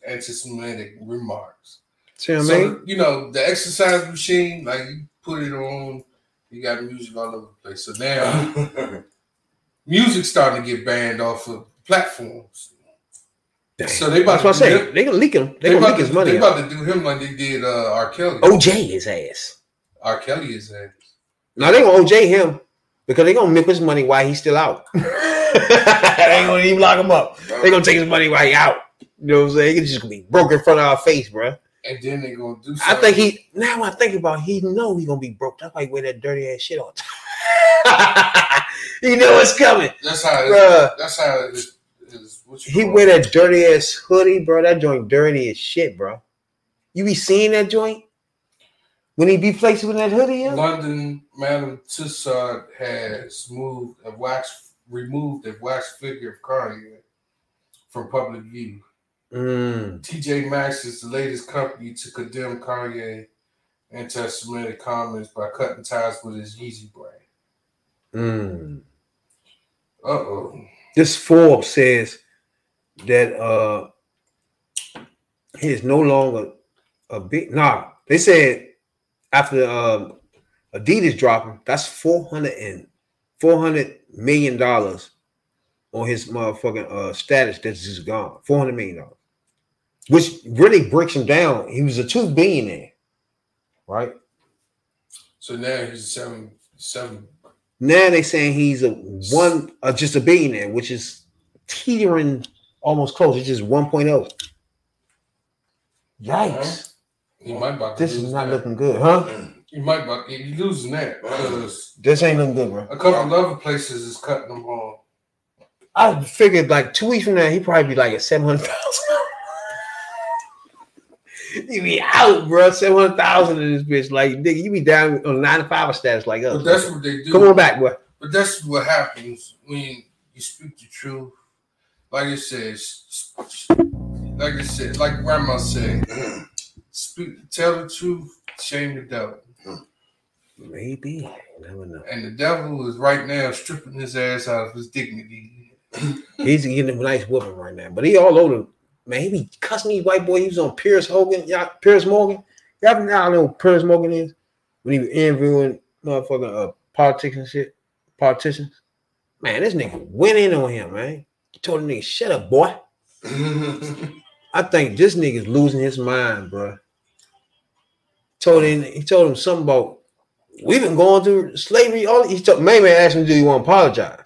anti-Semitic remarks. See what so I mean? You know the exercise machine, like you put it on, you got music all over the place. So now music's starting to get banned off of platforms. Dang. So they about That's to do him. They gonna leak him. They, they gonna leak his money. They about out. to do him like they did uh, R. Kelly. O J his ass. R. Kelly his ass. Now they gonna O J him because they gonna milk his money while he's still out. They ain't gonna even lock him up. They gonna take his money while he out. You know what I'm saying? He's just gonna be broke in front of our face, bro. And then they gonna do. Something. I think he. Now I think about, he know he gonna be broke. That's why he wear that dirty ass shit all the time. He know it's coming. That's how. It, that's how. It is. He wear that dirty ass hoodie, bro. That joint dirty as shit, bro. You be seeing that joint when he be flexed with that hoodie in? London, Madam Tussauds has moved a wax, removed a wax figure of Kanye from public view. Mm. T J Maxx is the latest company to condemn Kanye anti-Semitic comments by cutting ties with his Yeezy brand. Mm. Uh oh. This Forbes says that uh, he is no longer a big. Nah, they said after uh, Adidas dropping, that's four hundred and four hundred million dollars on his motherfucking uh, status that's just gone. four hundred million dollars. Which really breaks him down. He was a two billionaire, right? So now he's seven seven. Now they saying he's a one, uh, just a billionaire, which is teetering almost close. It's just one point oh. Yikes! He might about to this lose is not that. Looking good, huh? You might about to be losing that. This ain't looking good, bro. A couple of other places is cutting them off. I figured like two weeks from now he probably be like at seven hundred thousand. You be out, bro. Seven hundred thousand in this bitch, like nigga. You be down on nine to five status, like us. But that's what they do. Come on back, bro. But that's what happens when you speak the truth. Like it says, like it said, like Grandma said, speak, tell the truth, shame the devil. Maybe, never know. And the devil is right now stripping his ass out of his dignity. He's getting a nice whooping right now, but he all over. Man, he be cussing these white boy. He was on Pierce Hogan, y'all, Pierce Morgan. Y'all know who Pierce Morgan is? When he was interviewing motherfucking uh, politics and shit, politicians. Man, this nigga went in on him, man. He told the nigga, shut up, boy. I think this nigga's losing his mind, bro. Told him, he told him something about, we've been going through slavery. All he told, Mayman asked him, do you want to apologize?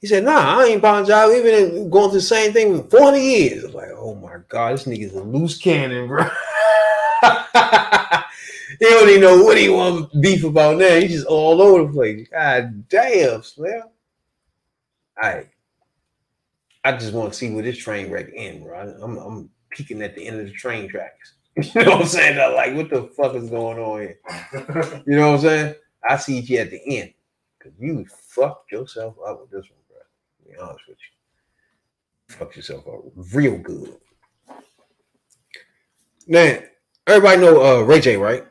He said, nah, I ain't apologize. We've been going through the same thing for forty years. I was like, oh my God, this nigga's a loose cannon, bro. He don't even know what he want beef about now. He's just all over the place. God damn, Slim. All right. I just want to see where this train wreck ends, bro. I'm, I'm peeking at the end of the train tracks. You know what I'm saying? I'm like, what the fuck is going on here? You know what I'm saying? I see you at the end. Because you fucked yourself up with this one. Be honest with you, fuck yourself up real good. Now, everybody know uh, Ray J, right?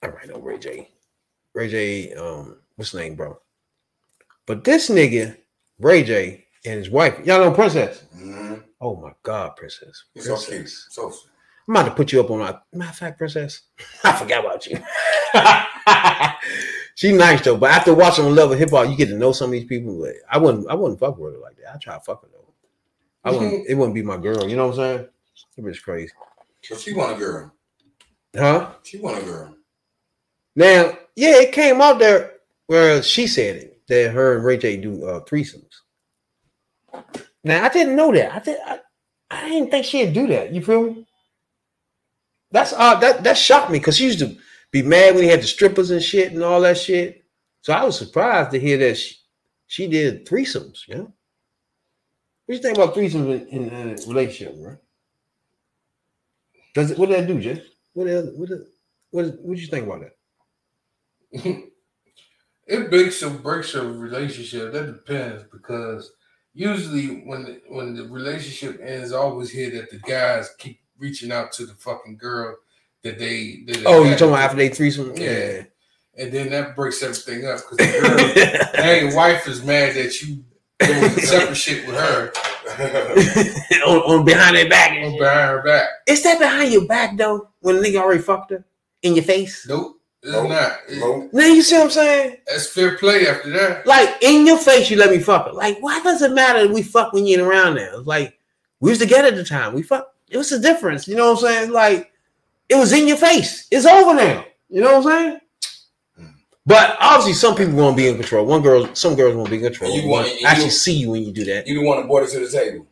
Everybody know Ray J. Ray J, um, what's his name, bro? But this nigga, Ray J, and his wife, y'all know Princess. Mm-hmm. Oh my God, Princess. Princess. So cute. So cute. I'm about to put you up on my matter of fact, Princess. I forgot about you. She nice though, but after watching on Love and Hip Hop, you get to know some of these people. But I wouldn't, I wouldn't fuck with her like that. I try to fuck her though. I wouldn't. It wouldn't be my girl. You know what I'm saying? It was crazy. But she want a girl, huh? She want a girl. Now, yeah, it came out there where she said it that her and Ray J do uh, threesomes. Now I didn't know that. I did. I, I didn't think she'd do that. You feel me? That's uh, that that shocked me because she used to be mad when he had the strippers and shit and all that shit. So I was surprised to hear that she, she did threesomes, you know? What do you think about threesomes in, in, in a relationship, bro? Does it, what did that do, Jay? What did, what did, what did, what did you think about that? It breaks or breaks your relationship. That depends because usually when the, when the relationship ends, I always hear that the guys keep reaching out to the fucking girl that they, that they oh, you talking about after they threesome? Yeah. yeah, and then that breaks everything up because the girl, dang, wife is mad that you doing separate shit with her on, on behind their back. On behind her back. Is that behind your back though? When a nigga already fucked her in your face? Nope, it's nope. not. Nope. Now you see what I'm saying? That's fair play after that. Like in your face, you let me fuck her. Like why does it matter that we fuck when you ain't around now? Like we was together at the time. We fuck. It was the difference. You know what I'm saying? Like. It was in your face. It's over now. You know what I'm saying? But obviously, some people won't be in control. One girl, some girls won't be in control. You want to actually see you when you do that. You don't want to board it to the table.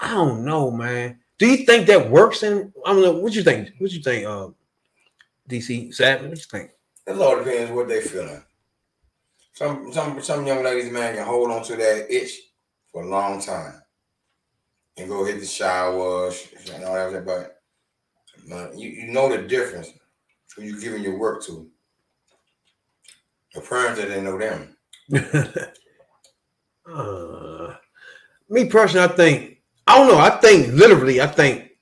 I don't know, man. Do you think that works? In I don't know. What you think? What you think? Uh, D C Savage. What you think? It all depends what they feeling. Some some some young ladies, man, can hold on to that itch for a long time and go hit the shower and all that, but. Man, you, you know the difference who you're giving your work to. The parents that they know them. uh, me personally, I think, I don't know, I think literally, I think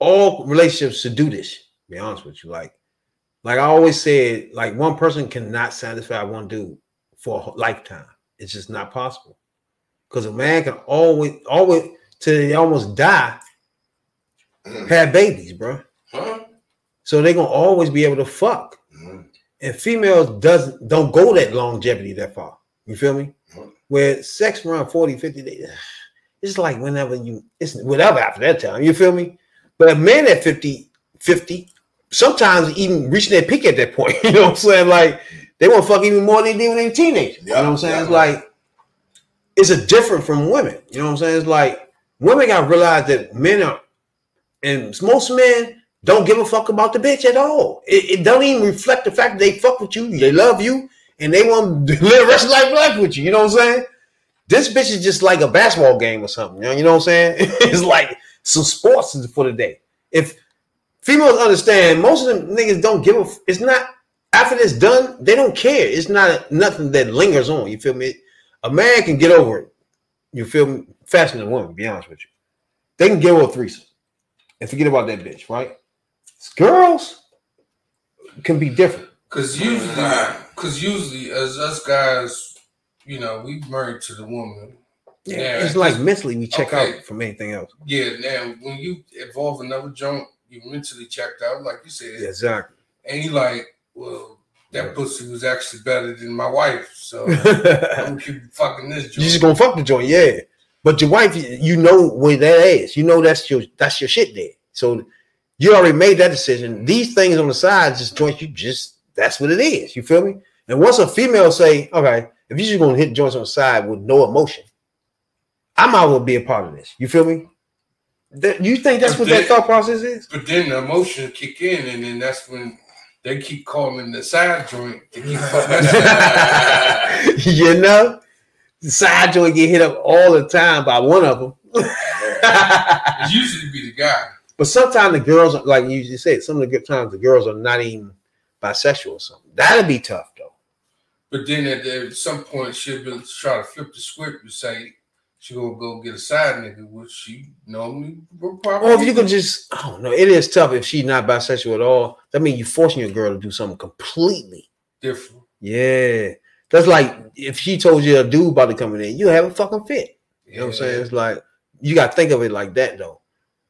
all relationships should do this, to be honest with you. Like, like I always said, like one person cannot satisfy one dude for a lifetime. It's just not possible. Because a man can always, always, till they almost die, Mm. have babies, bro. Huh? So they're gonna always be able to fuck. Mm. And females doesn't don't go that longevity that far. You feel me? Where sex around forty, fifty, they, it's like whenever you, it's whatever after that time. You feel me? But a man at fifty, fifty, sometimes even reaching their peak at that point. You know what I'm saying? Like, they want to fuck even more than they did when they were teenagers. You know what I'm saying? It's like, it's a different from women. You know what I'm saying? It's like, women got to realize that men are, and most men don't give a fuck about the bitch at all. It, it don't even reflect the fact that they fuck with you, they love you, and they want to live the rest of life life with you. You know what I'm saying? This bitch is just like a basketball game or something. You know what I'm saying? It's like some sports for the day. If females understand, most of them niggas don't give a. F- it's not after it's done, they don't care. It's not a, nothing that lingers on. You feel me? A man can get over it. You feel me? Faster than a woman. Be honest with you, they can get over threesomes and forget about that bitch, right? Girls can be different. Cause usually, cause usually, as us guys, you know, we married to the woman. Yeah, now, it's like mentally we check okay. out from anything else. Yeah, now when you evolve another junk, you mentally checked out, like you said. Yeah, exactly. And you like, well, that yeah. pussy was actually better than my wife, so I'm gonna keep fucking this joint. You just gonna fuck the joint, yeah. But your wife, you know where that is. You know that's your that's your shit there. So you already made that decision. These things on the side, just joints, you just, that's what it is. You feel me? And once a female say, all right, if you're just going to hit joints on the side with no emotion, I'm not going to be a part of this. You feel me? That, you think that's but what then, that thought process is? But then the emotion kick in, and then that's when they keep calling the side joint. They keep fucking you know? The side joint get hit up all the time by one of them. It usually be the guy. But sometimes the girls, like you just said, some of the good times the girls are not even bisexual or something. That'd be tough, though. But then at, the, at some point, she'll be try to flip the script and say she gonna go get a side nigga, which she normally would probably. Or if you can just, I don't know, it is tough if she's not bisexual at all. That means you're forcing your girl to do something completely different. Yeah, that's like if she told you a dude about to come in, you have a fucking fit. You yeah. know what I'm saying? It's like you gotta think of it like that, though.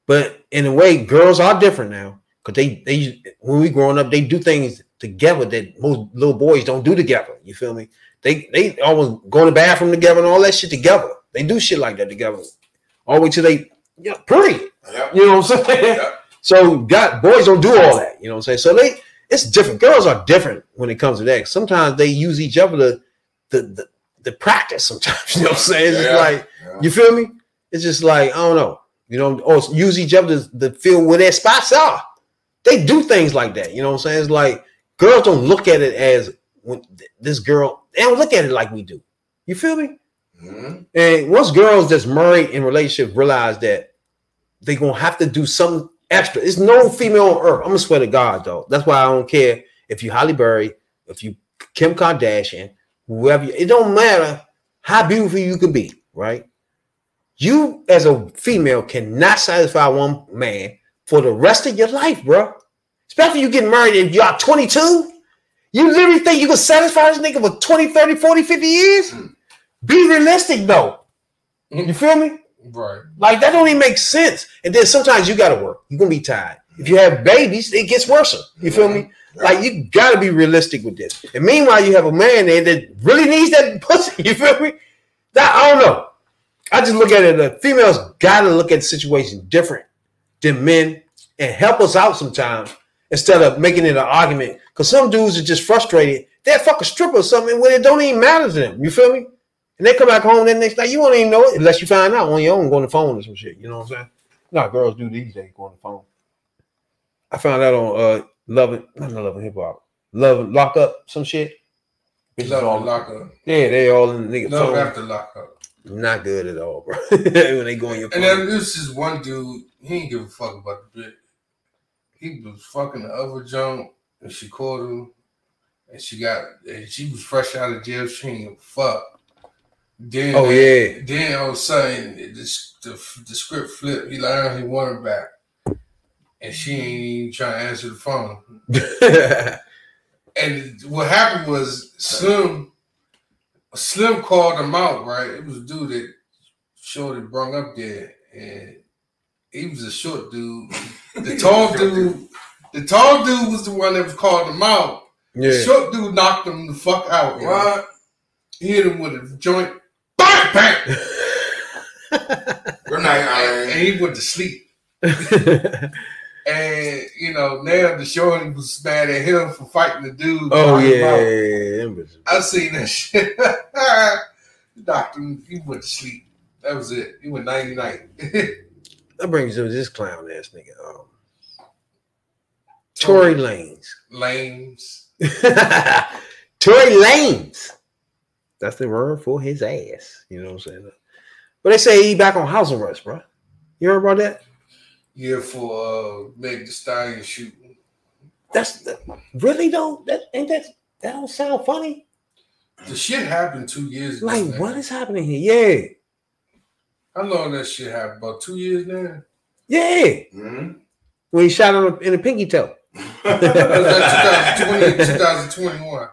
But in a way, girls are different now because they, they when we growing up, they do things together that most little boys don't do together. You feel me? They they always go to the bathroom together and all that shit together. They do shit like that together all the way till they, yeah, period. Yep. You know what I'm saying? Yep. So God, boys don't do all that. You know what I'm saying? So they it's different. Girls are different when it comes to that. Sometimes they use each other to the the, the practice sometimes. You know what I'm saying? It's yeah. like, yeah. you feel me? It's just like, I don't know. You know, or use each other to, to feel where their spots are. They do things like that. You know what I'm saying? It's like girls don't look at it as when this girl. They don't look at it like we do. You feel me? Mm-hmm. And once girls that's married in relationships realize that they're going to have to do something extra. There's no female on earth. I'm going to swear to God, though. That's why I don't care if you Halle Berry, if you Kim Kardashian, whoever. You, it don't matter how beautiful you can be, right? You, as a female, cannot satisfy one man for the rest of your life, bro. Especially if you get married and you're twenty-two. You literally think you can satisfy this nigga for twenty, thirty, forty, fifty years? Mm. Be realistic, though. Mm. You feel me? Right. Like, that don't even make sense. And then sometimes you got to work. You're going to be tired. If you have babies, it gets worse. You feel mm. me? Like, you got to be realistic with this. And meanwhile, you have a man there that really needs that pussy. You feel me? That, I don't know. I just look at it. The females gotta look at the situation different than men and help us out sometimes instead of making it an argument. Because some dudes are just frustrated. They're fucking stripper or something where it don't even matter to them. You feel me? And they come back home that next night. You won't even know it unless you find out on your own, go on the phone or some shit. You know what I'm saying? No, girls do these days, go on the phone. I found out on uh, Love and, not Love and Hip Hop, Love and Lock Up, some shit. Love all, and Lock Up. Yeah, they all in the nigga Love phone. After Lock Up. Not good at all, bro. When they go in your and then this is one dude, he ain't give a fuck about the bitch. He was fucking the other junk, and she called him, and she got, and she was fresh out of jail. She ain't give a fuck. Then, oh yeah. Then all of a sudden, this, the the script flipped. He lied. He wanted her back, and she ain't even trying to answer the phone. And what happened was Slim. Slim called him out, right? It was a dude that Shorty brung up there, and he was a short dude. The tall dude, the tall dude was the one that called him out. Yeah. The short dude knocked him the fuck out, right? Yeah. He hit him with a joint. Bang, bang. And he went to sleep. And, you know, now the shorty was mad at him for fighting the dude. Oh, yeah. I've seen that shit. The doctor, he went to sleep. That was it. He went ninety-nine. That brings you to this clown ass nigga. Um, Tory Lanez. Lanes. Tory Lanez. That's the word for his ass. You know what I'm saying? But they say he back on house arrest, bro. You heard about that? Yeah, for uh, Meg Thee Stallion shooting. That's that, really though. That ain't that. That don't sound funny. The shit happened two years. Like ago. What is happening here? Yeah. How long that shit happened? About two years now. Yeah. Mm-hmm. When he shot him in a pinky toe. Was that twenty twenty, twenty twenty-one?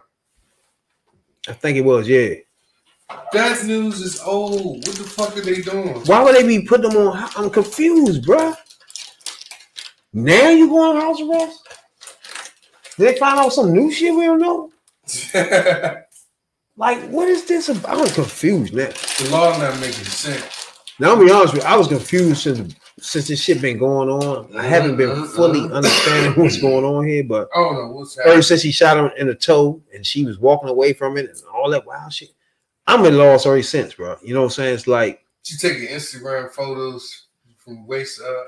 I think it was. Yeah. That news is old. What the fuck are they doing? Why would they be putting them on? I'm confused, bruh. Now you going on house arrest? Did they find out some new shit we don't know? Like, what is this about? I'm confused now. The law not making sense. Now, I'll be honest with you. I was confused since since this shit been going on. I haven't been uh-uh. fully understanding what's going on here, but I don't know what's happening. Ever since he shot him in the toe and she was walking away from it and all that wild shit. I'm in law already since, bro. You know what I'm saying? It's like you taking Instagram photos from waist up.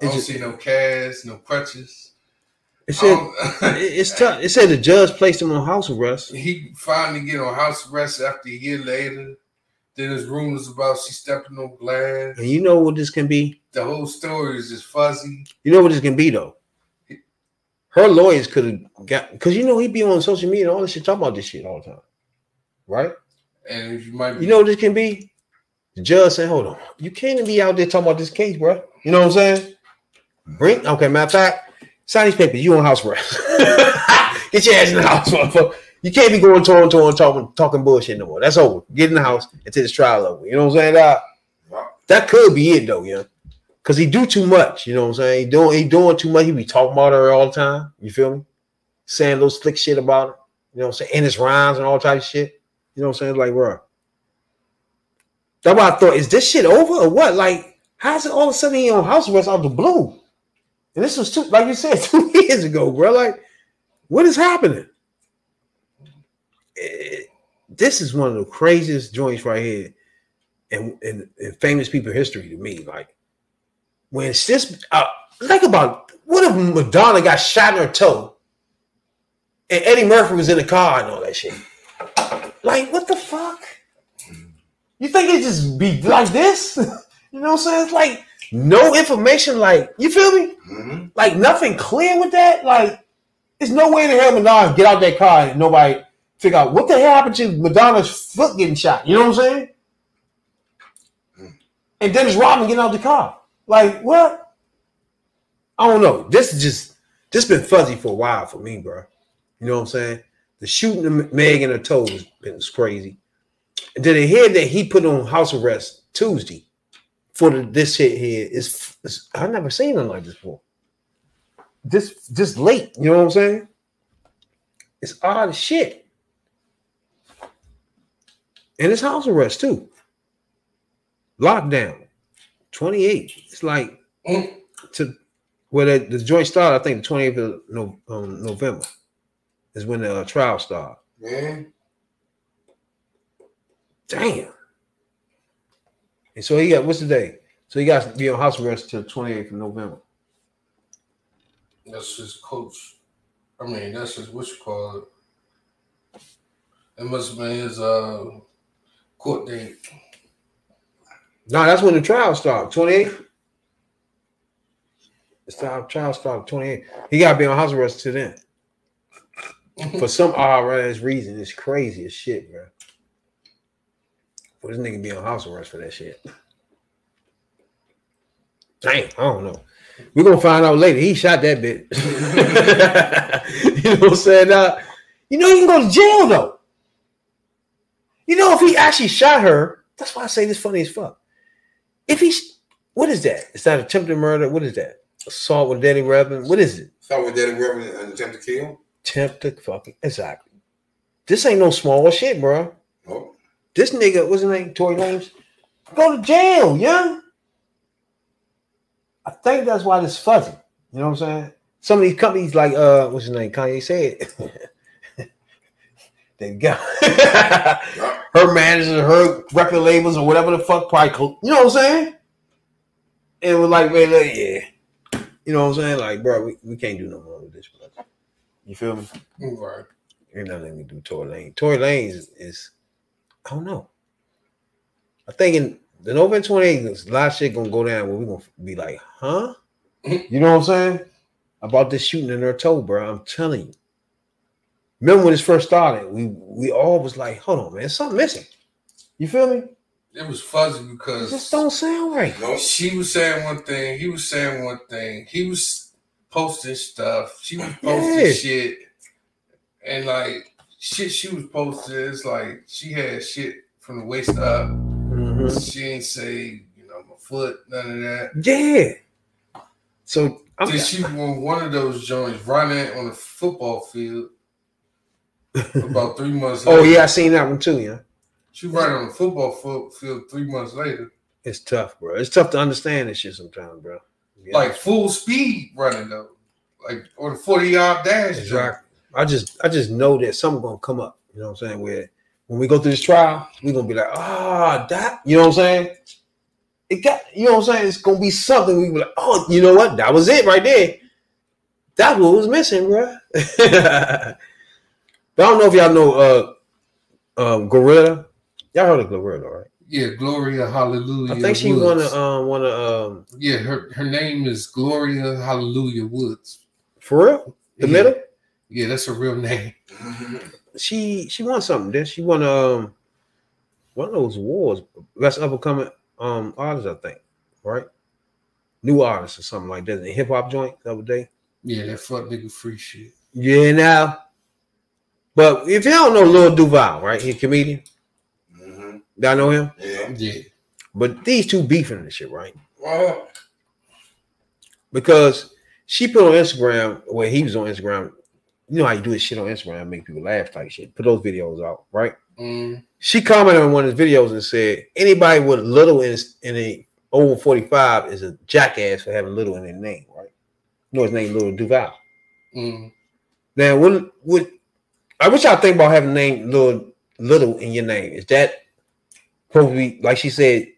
I don't just, see no calves, no crutches. It said it's tough. It said the judge placed him on house arrest. He finally get on house arrest after a year later. Then there's rumors about she stepping on glass. And you know what this can be? The whole story is just fuzzy. You know what this can be though? Her lawyers could have got because you know he be on social media and all this shit talking about this shit all the time, right? And you might be, you know what this can be? The judge saying, hold on, you can't be out there talking about this case, bro. You know what I'm saying? Bring okay, matter of fact, sign these papers. You on house arrest. Get your ass in the house, motherfucker. You can't be going torn, torn, talking, talking bullshit no more. That's over. Get in the house until this trial over. You know what I'm saying? Uh, that could be it though, yeah. Because he do too much. You know what I'm saying? He doing, he doing too much. He be talking about her all the time. You feel me? Saying little slick shit about her. You know what I'm saying? And his rhymes and all type of shit. You know what I'm saying? Like, bro. That's why I thought, is this shit over or what? Like, how's it all of a sudden he on house arrest out of the blue? And this was, two, like you said, two years ago, bro. Like, what is happening? It, this is one of the craziest joints right here in, in, in famous people history to me. Like, when it's this, uh, think about, what if Madonna got shot in her toe and Eddie Murphy was in the car and all that shit? Like, what the fuck? You think it just be like this? You know what I'm saying? It's like no information, like, you feel me? Mm-hmm. Like, nothing clear with that. Like, there's no way in the hell Madonna get out that car and nobody figure out what the hell happened to Madonna's foot getting shot. You know what I'm saying? Mm-hmm. And Dennis Rodman getting out the car. Like, what? I don't know. This is just, this been fuzzy for a while for me, bro. You know what I'm saying? The shooting of Meg in her toe has been crazy. And then they hear that he put on house arrest Tuesday for the, this shit here. It's, it's, I've never seen nothing like this before. This, this late, you know what I'm saying? It's odd as shit. And it's house arrest too. Lockdown. twenty-eight. It's like, to where well, the, the joint started, I think the twenty-eighth of no, um, November. Is when the uh, trial started. Yeah. Damn. And so he got, what's the day? So he got to be on house arrest till twenty-eighth of November. That's his coach. I mean, that's his, what you call it. It must have been his uh, court date. No, that's when the trial started, twenty-eighth. The trial started twenty-eighth. He got to be on house arrest till then. For some odd-ass reason, it's crazy as shit, bro. Well, this nigga be on house arrest for that shit. Damn, I don't know. We're going to find out later. He shot that bitch. You know what I'm saying? Uh, you know, you can go to jail, though. You know, if he actually shot her, that's why I say this funny as fuck. If he, what is that? Is that attempted murder? What is that? Assault with deadly weapon? What is it? Assault with deadly weapon and attempt to kill? Attempt to fucking, exactly. This ain't no small shit, bro. Oh. This nigga, what's his name? Tory Lanez. Go to jail, yeah. I think that's why this fuzzy. You know what I'm saying? Some of these companies, like uh, what's his name? Kanye said. They got her managers, her record labels, or whatever the fuck. Probably, you know what I'm saying? And we're like, wait, look, yeah. You know what I'm saying? Like, bro, we, we can't do no more with this. Brother. You feel me? Right. Ain't nothing we do. Tory Lanez. Tory Lanez is, is, I don't know. I think in the November twenty-eighth, a lot of shit gonna go down where we gonna be like, huh? You know what I'm saying? About this shooting in her toe, bro. I'm telling you. Remember when this first started, we we all was like, hold on, man, something missing. You feel me? It was fuzzy because it just don't sound right. No, she was saying one thing, he was saying one thing, he was posting stuff, she was posting yeah. shit, and like shit she was posting. It's like she had shit from the waist up. Mm-hmm. She ain't say, you know, my foot, none of that. Yeah. So I'm, then she won one of those joints running on the football field about three months later. Oh yeah, I seen that one too, yeah. She running on the football field three months later. It's tough, bro. It's tough to understand this shit sometimes, bro. Yeah. Like full speed running though. Like on a forty yard dash. Exactly. I just I just know that something's gonna come up, you know what I'm saying? Where when we go through this trial, we're gonna be like, ah, oh, that, you know what I'm saying? It got, you know what I'm saying? It's gonna be something we be like, oh, you know what? That was it right there. That's what was missing, bro. But I don't know if y'all know uh um Glorilla. Y'all heard of Glorilla, right? Yeah, Gloria Hallelujah. I think she wanna um wanna um yeah, her, her name is Gloria Hallelujah Woods. For real? The yeah. middle? Yeah, that's her real name. She she won something. Then she won um one of those awards, best up and coming um artist, I think, right? New artist or something like that. The hip hop joint the other day. Yeah, that fuck nigga free shit. Yeah, now. But if y'all don't know Lil Duval, right? He's a comedian. Mm-hmm. Y'all know him? Yeah. yeah. But these two beefing and shit, right? Wow. Because she put on Instagram, well, he was on Instagram. You know how you do this shit on Instagram, make people laugh type shit. Put those videos out, right? Mm. She commented on one of his videos and said, anybody with little in, in a over forty-five is a jackass for having little in their name, right? You know his name, Lil Duval. Mm. Now, what, what, I wish y'all think about having a name Lil Little in your name. Is that probably, like she said,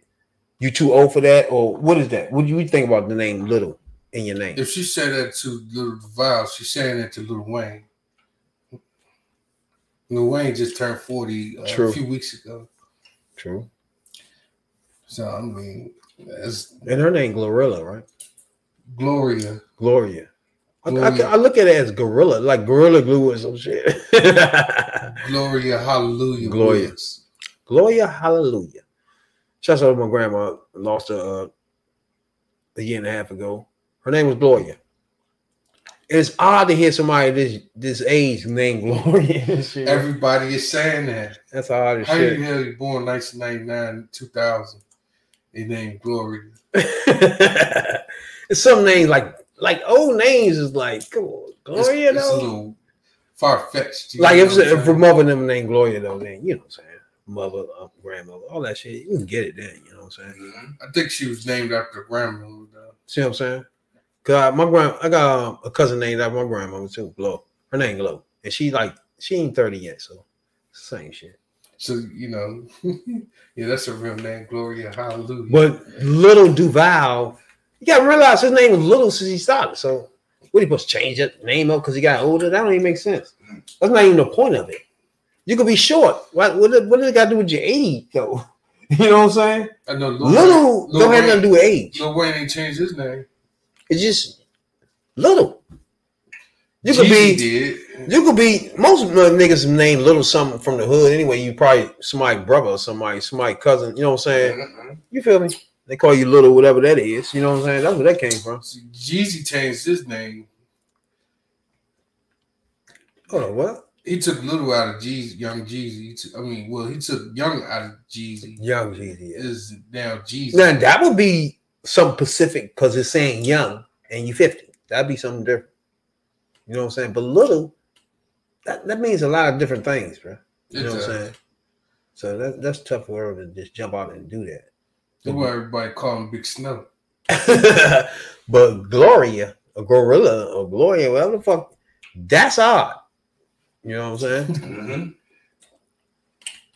you too old for that? Or what is that? What do you think about the name Little in your name? If she said that to Lil Duval, she's saying that to Lil Wayne. Lil Wayne just turned forty uh, a few weeks ago. True. So I mean, that's, and her name Glorilla, right? Gloria. Gloria. Gloria. I, I, I look at it as gorilla, like gorilla glue or some shit. Gloria Hallelujah. Gloria. Woods. Gloria Hallelujah. Shout out to my grandma. Lost her uh, a year and a half ago. Her name was Gloria. It's odd to hear somebody this this age named Gloria. Everybody is saying that. That's odd as shit. How do you know you're born nineteen ninety-nine, two thousand? They named Gloria. Some names like like old names is like, come on, Gloria it's, though. It's a little far fetched. Like if, if her mother never named Gloria though, then you know what I'm saying. Mother, um, grandmother, all that shit. You can get it then. You know what I'm saying. Mm-hmm. I think she was named after grandmother though. See what I'm saying? God, my grand, I got um, a cousin named after my grandmother too. Glow, her name Glow, and she like she ain't thirty yet, so same shit. So you know, yeah, that's a real name, Gloria Hallelujah. But Lil Duval, you gotta realize his name was Little since he started. So what he supposed to change that name up because he got older? That don't even make sense. That's not even the point of it. You could be short. What what what does it got to do with your age though? You know what I'm saying? I know Lil Little Lil don't Wayne, have nothing to do with age. Lil Wayne ain't changed his name. It's just Little. You could Jeezy be, did. you could be. Most of the niggas named Little something from the hood anyway. You probably somebody's brother or somebody, somebody's cousin. You know what I'm saying? Mm-hmm. You feel me? They call you Little, whatever that is. You know what I'm saying? That's where that came from. See, Jeezy changed his name. Hold on, what? He took Little out of Jeezy, Young Jeezy. Took, I mean, well, he took Young out of Jeezy. Young Jeezy is now Jeezy. Now that would be some Pacific because it's saying young and you fifty. That'd be something different. You know what I'm saying? But Little, that, that means a lot of different things, bro. You it know does. What I'm saying? So that, that's tough for him to just jump out and do that. That's why everybody call him Big Snow. But Gloria, or Glorilla, or Gloria, whatever the fuck, that's odd. You know what I'm saying? Mm-hmm.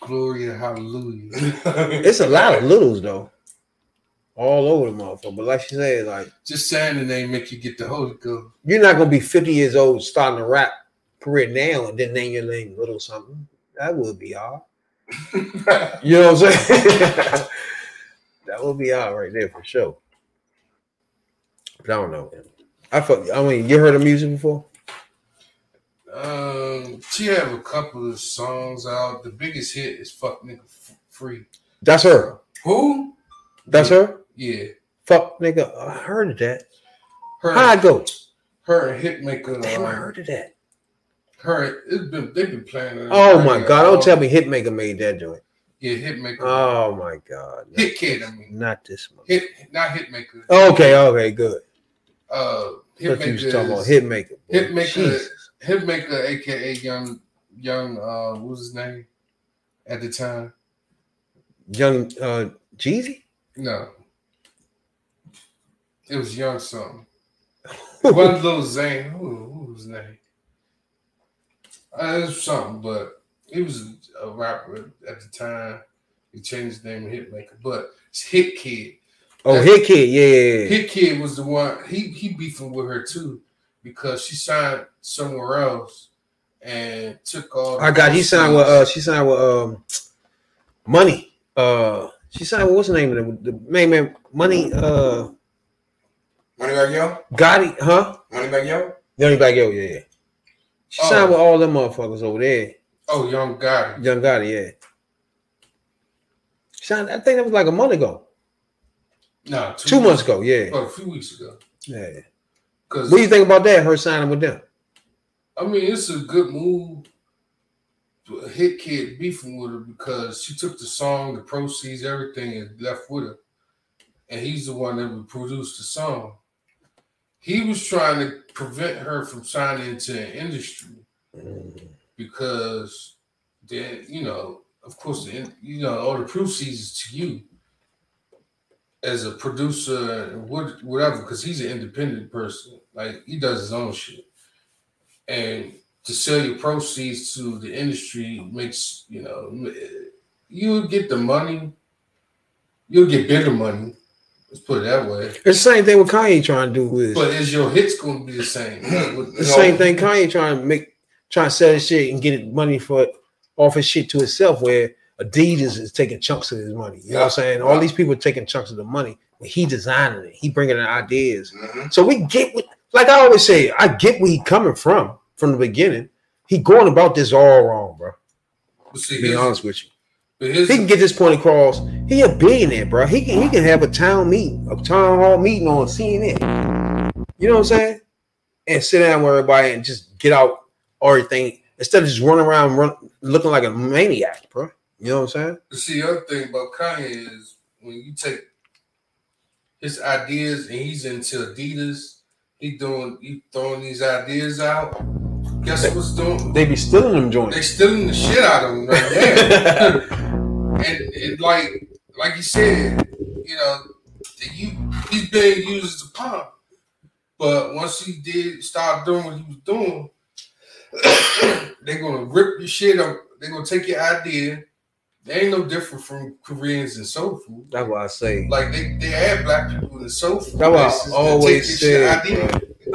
Gloria Hallelujah. It's a lot of littles, though. All over the motherfucker. But like she said, like... just saying the name make you get the Holy Ghost. You're not going to be fifty years old starting a rap career now and then name your name Little something. That would be odd. You know what I'm saying? That would be odd right there for sure. But I don't know. I fuck, I mean, you heard her music before? Um, she have a couple of songs out. The biggest hit is Fuck Nigga F- Free. That's her. Who? That's yeah. her? Yeah. Fuck nigga. I heard of that. Her, How'd I go? Her hitmaker. Damn, um, I heard of that. Her it's been they've been playing. It oh my god, don't tell me Hitmaker made that joint. Yeah, Hitmaker. Oh my god. Hitkidd, I mean. Not this one. Hit not Hitmaker. Okay, okay, good. Uh Hitmaker. You talking about Hitmaker. Boy. Hitmaker Jesus. Hitmaker, aka young young uh what was his name at the time? Young uh Jeezy? No, it was Young something. One Little Zane, who, who was his name? Uh, it was something, but he was a rapper at the time. He changed his name to Hitmaker, but it's Hitkidd. Oh, Hitkidd, yeah, yeah, yeah. Hitkidd was the one. He he beefing with her too because she signed somewhere else and took all. I got he signed with. Uh, she signed with um, Money. Uh. She signed. What's the name of the, the main man? Money. Uh, Moneybagg Yo. Gotti, huh? Moneybagg Yo. Moneybagg Yo. Yeah. She oh. signed with all them motherfuckers over there. Oh, Young Gotti. Young Gotti. Yeah. She signed. I think that was like a month ago. No, two, two months ago. ago. Yeah. Oh, a few weeks ago. Yeah. What do you think about that? Her signing with them. I mean, it's a good move. Hitkidd beefing with her because she took the song, the proceeds, everything, and left with her. And he's the one that produced the song. He was trying to prevent her from signing into an industry because then, you know, of course, the, you know, all the proceeds is to you as a producer and whatever, because he's an independent person. Like, he does his own shit. And to sell your proceeds to the industry makes, you know, you'll get the money. You'll get bigger money. Let's put it that way. It's the same thing with Kanye trying to do with. But is your hits going to be the same? With, the same know, thing Kanye trying to make, trying to sell his shit and get money for off his shit to himself, where Adidas is taking chunks of his money. You yeah. know what I'm saying? All these people are taking chunks of the money, but he designing it. He bringing in ideas. Mm-hmm. So we get what, like I always say, I get where he coming from. From the beginning, he going about this all wrong, bro. Well, see, to be honest with you. He can get this point across. He a billionaire, bro. He can he can have a town meeting, a town hall meeting on C N N. You know what I'm saying? And sit down with everybody and just get out everything instead of just running around run, looking like a maniac, bro. You know what I'm saying? See, the other thing about Kanye is when you take his ideas and he's into Adidas, he doing he throwing these ideas out. Guess they, what's doing? They be stealing them joints. They stealing the shit out of them right there. and, and like, like you said, you know, you, he's being used as a pump. But once he did start doing what he was doing, they're gonna rip your shit up. They're gonna take your idea. They ain't no different from Koreans and soul food. That's what I say. Like they, they had black people in the soul food. That's what I always said.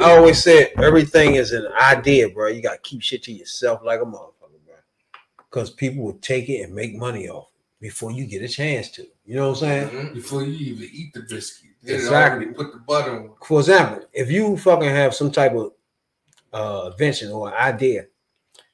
I always said everything is an idea, bro. You gotta keep shit to yourself like a motherfucker, bro. Because people will take it and make money off it before you get a chance to. You know what I'm saying? Mm-hmm. Before you even eat the biscuit, they exactly. Put the butter on. For example, if you fucking have some type of uh, invention or an idea,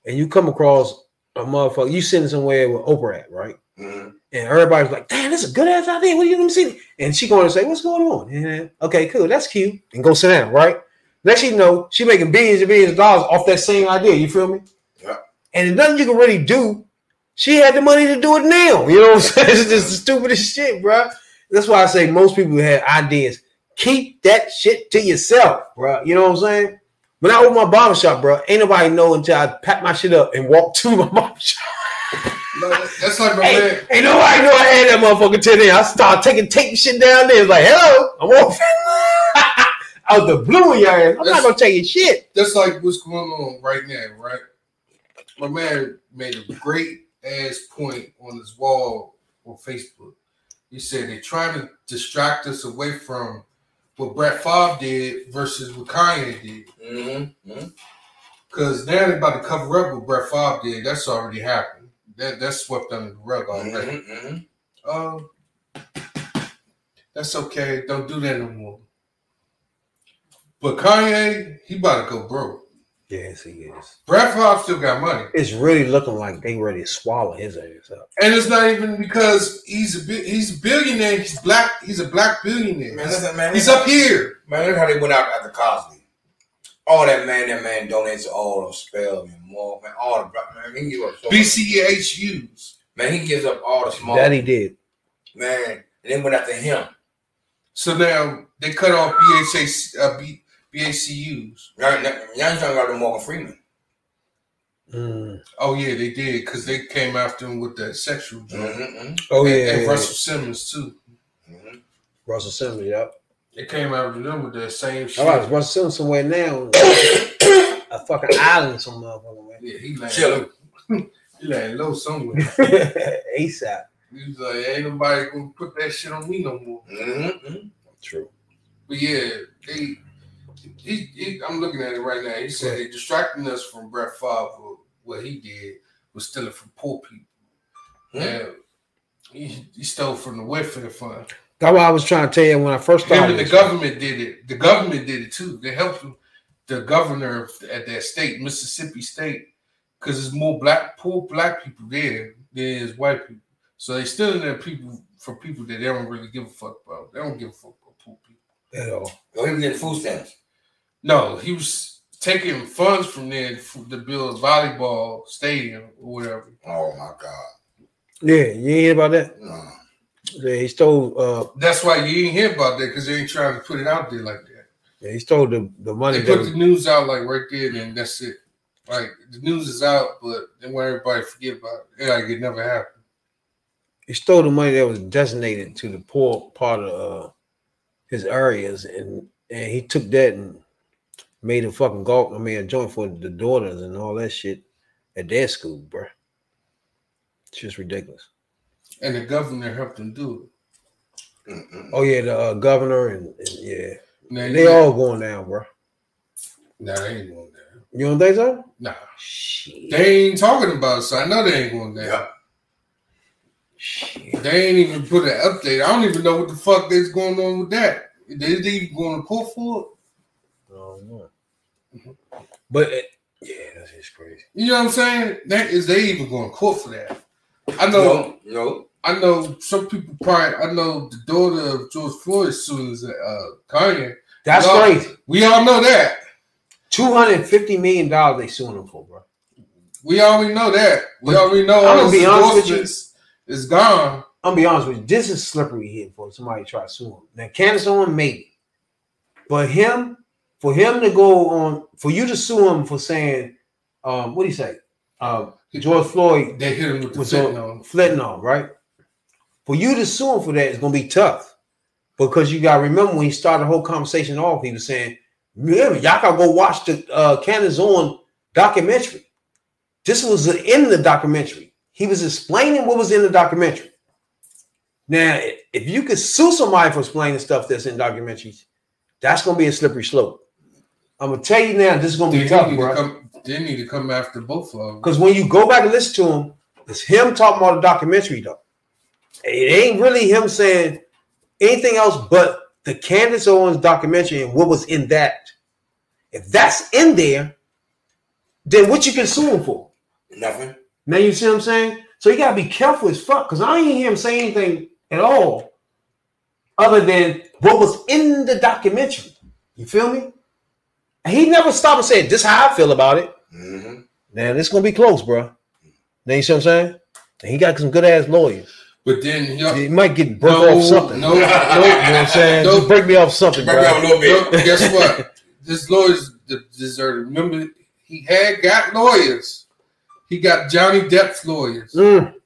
and you come across a motherfucker, you sitting somewhere with Oprah at, right? Mm-hmm. And everybody's like, "Damn, that's a good ass idea. What are you gonna see?" And she going to say, "What's going on?" And, okay, cool, that's cute, and go sit down, right? Next thing you know, she making billions and billions of dollars off that same idea. You feel me? Yeah. And there's nothing you can really do. She had the money to do it now. You know what I'm saying? It's just the stupidest shit, bro. That's why I say most people who have ideas, keep that shit to yourself, bro. You know what I'm saying? When I open my barbershop, bro, ain't nobody know until I pack my shit up and walk to my barbershop. No, that's like my hey, man. Ain't nobody know I had that motherfucker ten in. I started taking taking shit down there. It's like, hello, I'm off. Out the blue in your ass. I'm that's, not gonna tell you shit. That's like what's going on right now, right? My man made a great ass point on his wall on Facebook. He said they're trying to distract us away from what Brett Favre did versus what Kanye did. Mm-hmm. Mm-hmm. Cause now they're about to cover up what Brett Favre did. That's already happened. That that's swept under the rug already. Mm-hmm, mm-hmm. Um, that's okay. Don't do that no more. But Kanye, he about to go broke. Yes, he is. Brett Favre still got money. It's really looking like they ready to swallow his ass up. And it's not even because he's a he's a billionaire. He's black. He's a black billionaire. Man, listen, man, he's up here. Man, look how they went out after Cosby. All that man, that man donates to all of Spelman, more man, all the black man. He gives up so B C H U's. Man, he gives up all the small. That he did. Man, and then went after him. So now they cut off B H A, uh, B, B A C U's. Now, now, now you're talking about the Morgan Freeman. Mm. Oh yeah, they did because they came after him with that sexual joke. Mm-hmm. Oh and, yeah, and yeah, Russell Simmons too. Mm-hmm. Russell Simmons, yep. They came out with them with that same shit. All right, Russell Simmons somewhere now. A fucking island somewhere. Yeah, he laying Chill. low. He laying low somewhere. ASAP. He was like, ain't nobody gonna put that shit on me no more. Mm-hmm. True. But yeah, they, he, he, I'm looking at it right now. He said they distracting us from Brett Favre. What he did was stealing from poor people. Mm-hmm. And he, he stole from the welfare fund. That's what I was trying to tell you when I first started. Him and the government did it. The government did it too. They helped the governor at that state, Mississippi State, because there's more black, poor black people there than is white people. So they stealing their people for people that they don't really give a fuck about. They don't give a fuck about poor people at all. Well, he was getting food stamps. No, he was taking funds from there to build a volleyball stadium or whatever. Oh my God! Yeah, you ain't hear about that? No. Yeah, he stole. Uh, That's why you didn't hear about that because they ain't trying to put it out there like that. Yeah, he stole the, the money. They put the news out like right there, and that's it. Like the news is out, but they want everybody to forget about it. Like it never happened. He stole the money that was designated to the poor part of uh, his areas, and and he took that and made a fucking golf. I mean, a joint for the daughters and all that shit at their school, bro. It's just ridiculous. And the governor helped him do it. Mm-mm. Oh yeah, the uh, governor and, and yeah, now, they yeah. all going down, bro. Nah, they ain't going down. You don't think so? Nah, shit. They ain't talking about it, so I know they ain't going down. Yeah. Shit. They ain't even put an update. I don't even know what the fuck is going on with that. Is they even going to pull for it? Oh no. Mm-hmm. But it, yeah, that's just crazy. You know what I'm saying? That is, they even going to court for that? I know, no, no. I know some people probably. I know the daughter of George Floyd as soon as uh, Kanye. That's right. We all know that. Two hundred fifty million dollars they suing him for, bro. We already know that. We but already know. I'm gonna be honest with you. It's gone. I'm gonna be honest with you. This is slippery here for somebody to try to sue him. Now, Candace Owens, maybe, but him, for him to go on, for you to sue him for saying, um, what do you say? Um, George Floyd, they hit him with the fentanyl. fentanyl, right? For you to sue him for that is going to be tough because you got to remember when he started the whole conversation off, he was saying, "Y'all got to go watch the uh, Candace Owens documentary." This was in the documentary. He was explaining what was in the documentary. Now, if you could sue somebody for explaining stuff that's in documentaries, that's going to be a slippery slope. I'm going to tell you now, this is going to be tough, bro. They need to come after both of them. Because when you go back and listen to him, it's him talking about the documentary, though. It ain't really him saying anything else but the Candace Owens documentary and what was in that. If that's in there, then what you can sue him for? Nothing. Now you see what I'm saying? So you got to be careful as fuck because I ain't hear him say anything at all other than what was in the documentary. You feel me? He never stopped and said, "This is how I feel about it." Mm-hmm. Now this is gonna be close, bro. Then you see what I'm saying? And he got some good ass lawyers, but then you he might get broke no, off something. No, no, you know what I'm saying? No, just break me off something, break bro. Me off a little bit. No, guess what? This lawyers deserted. Remember, he had got lawyers. He got Johnny Depp's lawyers. Mm.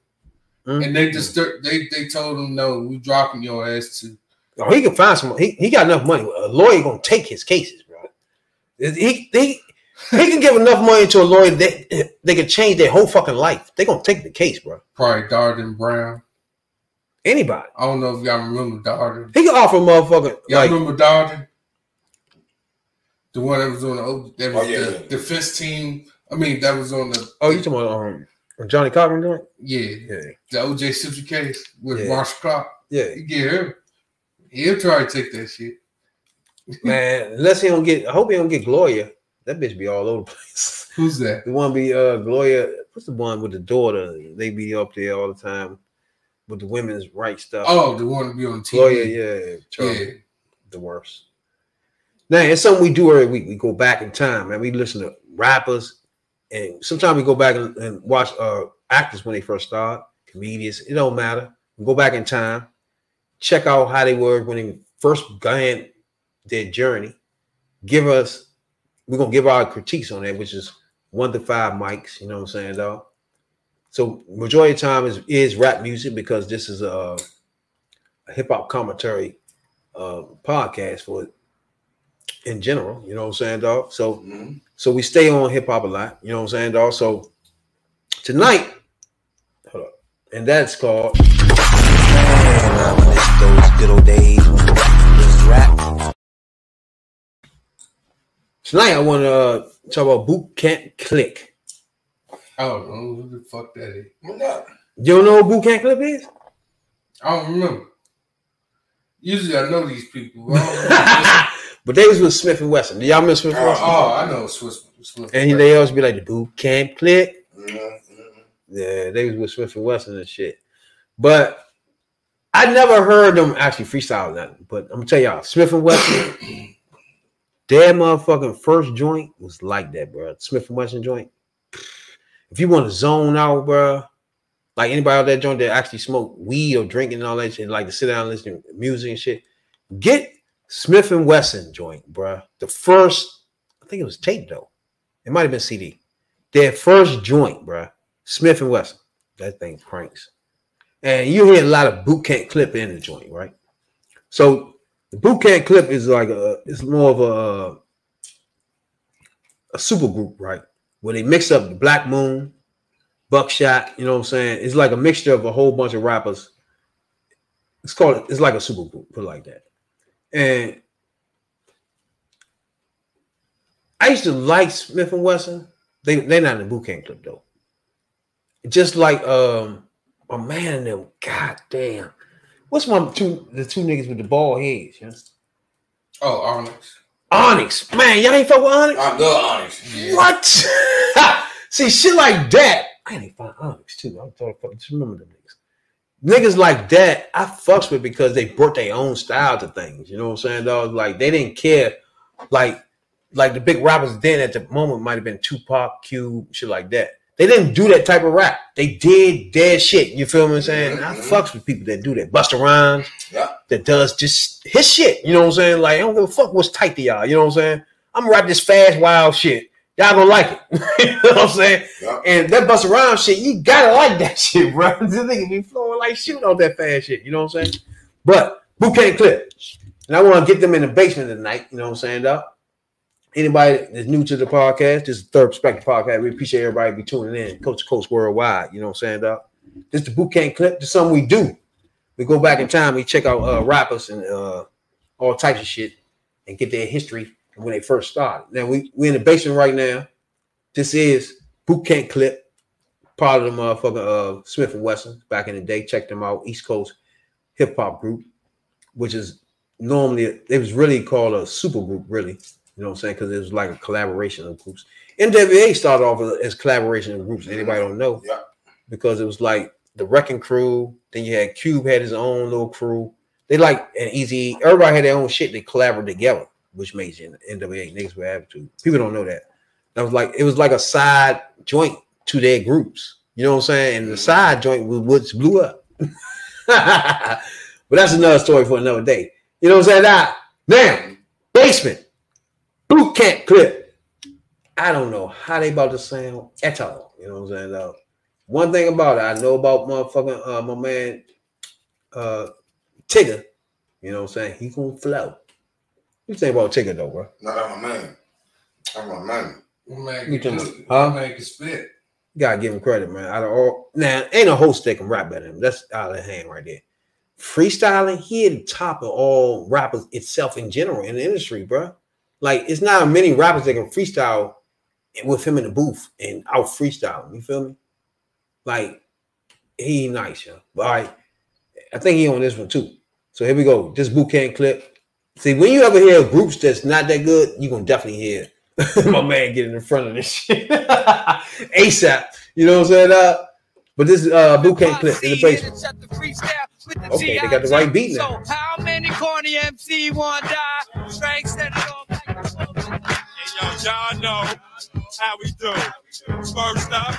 Mm-hmm. And they just they they told him no, we dropping your ass too. No, he can find some. He, he got enough money. A lawyer gonna take his cases, bro. He he he can give enough money to a lawyer that they can change their whole fucking life. They gonna take the case, bro. Probably Darden Brown. Anybody? I don't know if y'all remember Darden. He can offer a motherfucker. Y'all like, remember Darden? The one that was on the that was oh, yeah, the, yeah. the fist team. I mean, that was on the. Oh, you talking about um Johnny Cochran doing? Yeah, yeah. The O J Simpson case with yeah. Marshall Clark. Yeah, you get him. He'll try to take that shit. Man, unless he don't get. I hope he don't get Gloria. That bitch be all over the place. Who's that? The one be uh Gloria. What's the one with the daughter? They be up there all the time with the women's rights stuff. Oh, the one to be on T V. Gloria, yeah, Charlie, yeah. The worst. Now, it's something we do every week. We go back in time and we listen to rappers, and sometimes we go back and, and watch uh, actors when they first start, comedians. It don't matter. We go back in time, check out how they were when they first began their journey. Give us, we're gonna give our critiques on that, which is one to five mics. You know what I'm saying, dog? So majority of the time is is rap music because this is a, a hip hop commentary uh, podcast for it. In general, you know what I'm saying, dog? So, mm-hmm. so we stay on hip hop a lot, you know what I'm saying, dog? So tonight, hold up, and that's called Man, I miss those good old days when rap was rap. Tonight I want to uh, talk about Boot Camp Clik. I don't know who the fuck that is. You don't know who Boot Camp Clik is? I don't remember. Usually I know these people. I don't But they was with Smith and Wesson. Do y'all remember Smith and Wesson? Oh, oh, I know Swiss, Smith. And they always be like the Boot Camp Clik. Mm-hmm. Yeah, they was with Smith and Wesson and shit. But I never heard them actually freestyle nothing. But I'm gonna tell y'all, Smith and Wesson, their motherfucking first joint was like that, bro. Smith and Wesson joint. If you want to zone out, bro, like anybody out that joint that actually smoke weed or drinking and all that shit, like to sit down and listen to music and shit, get Smith and Wesson joint, bruh. The first, I think it was tape though. It might have been C D. Their first joint, bruh. Smith and Wesson. That thing cranks. And you hear a lot of Boot Camp Clik in the joint, right? So the Boot Camp Clik is like a, it's more of a a super group, right? Where they mix up the Black Moon, Buckshot. You know what I'm saying? It's like a mixture of a whole bunch of rappers. It's called. It's like a super group, put it like that. And I used to like Smith and Wesson. They they're not in the Boot Camp Clik though. Just like um a man in them. God damn, what's my two the two niggas with the bald heads? Yeah? Oh, Onyx. Onyx, man, y'all ain't fuck with Onyx. I love Onyx. Yeah. What? See, shit like that. I ain't find Onyx too. I'm talking about just remember them niggas. Niggas like that, I fucks with because they brought their own style to things. You know what I'm saying, dog? Like, they didn't care. Like, like the big rappers then at the moment might have been Tupac, Cube, shit like that. They didn't do that type of rap. They did their shit. You feel what I'm saying? Mm-hmm. I fucks with people that do that. Busta Rhymes, yeah. That does just his shit. You know what I'm saying? Like, I don't give a fuck what's tight to y'all. You know what I'm saying? I'm gonna rap this fast, wild shit. Y'all gonna like it. You know what I'm saying? Yep. And that Busta Rhymes shit, you gotta like that shit, bro. This nigga be flowing like shooting off that fast shit. You know what I'm saying? But Boot Camp Clik. And I want to get them in the basement tonight. You know what I'm saying, dog? Anybody that's new to the podcast, this is Third Perspective Podcast. We appreciate everybody be tuning in. Coast to coast worldwide. You know what I'm saying, dog? This is the Boot Camp Clik. This is something we do. We go back in time. We check out uh, rappers and uh, all types of shit and get their history. When they first started. Now we we in the basement right now. This is Boot Camp Clik, part of the motherfucker uh, Smith and Wesson back in the day. Check them out, East Coast hip hop group, which is normally it was really called a super group, really. You know what I'm saying? Because it was like a collaboration of groups. N W A started off as collaboration of groups. Anybody don't know? Yeah. Because it was like the Wrecking Crew. Then you had Cube had his own little crew. They like an easy. Everybody had their own shit. They collaborated together. Which made you N W A niggas with attitude. People don't know that. That was like it was like a side joint to their groups. You know what I'm saying? And the side joint was Woods blew up. But that's another story for another day. You know what I'm saying? Now, now basement, Boot Camp Clik. I don't know how they about to sound at all. You know what I'm saying? Now, One thing about it, I know about motherfucking uh, my man uh, Tigger. You know what I'm saying? He gonna flow. You think about Tigger though, bro? No, that's my man. That's my man. My man, you can, can, huh? My man can spit. You gotta give him credit, man. Out of all, now ain't a host that can rap better than him. That's out of the hand right there. Freestyling, he at the top of all rappers itself in general in the industry, bro. Like, it's not many rappers that can freestyle with him in the booth and out freestyle him. You feel me? Like, he nice, yo. But all right, I think he on this one too. So here we go. This Boot Camp clip. See, when you ever hear groups that's not that good, you're gonna definitely hear my man getting in front of this shit ASAP. You know what I'm saying? Uh, but this uh, Boot Camp clip in the basement. Okay, they got the right beat now. So how many corny M C want to die? Frank said it all. And y'all know how we do. First up,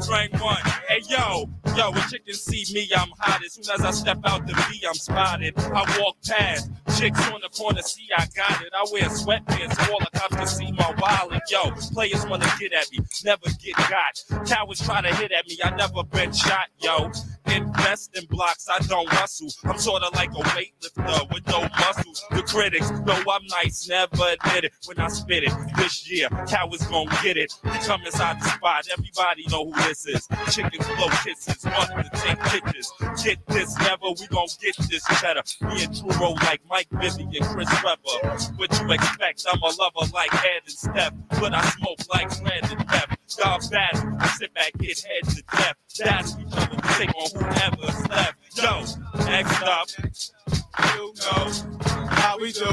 strength one. Hey yo, yo, when chickens see me, I'm hot. As soon as I step out the V, I'm spotted. I walk past chicks on the corner, see I got it. I wear sweatpants, all the cops can see my wallet. Yo, players wanna get at me, never get got. Cowards try to hit at me, I never been shot. Yo, invest in blocks, I don't rustle. I'm sorta like a weightlifter with no muscles. The critics know I'm nice, never admit it. When I spit it this year, cowards gon' get it. They come inside the spot, everybody know who this is. Chickens blow kisses, want to take pictures. Get this, never, we gon' get this cheddar. Me and True roll like Mike Bibby and Chris Webber. What you expect? I'm a lover like Head and Step, but I smoke like Red and Pep. Y'all bad, I sit back, get head to death. That's each other, take on whoever's left. Yo, next up, you know how we do.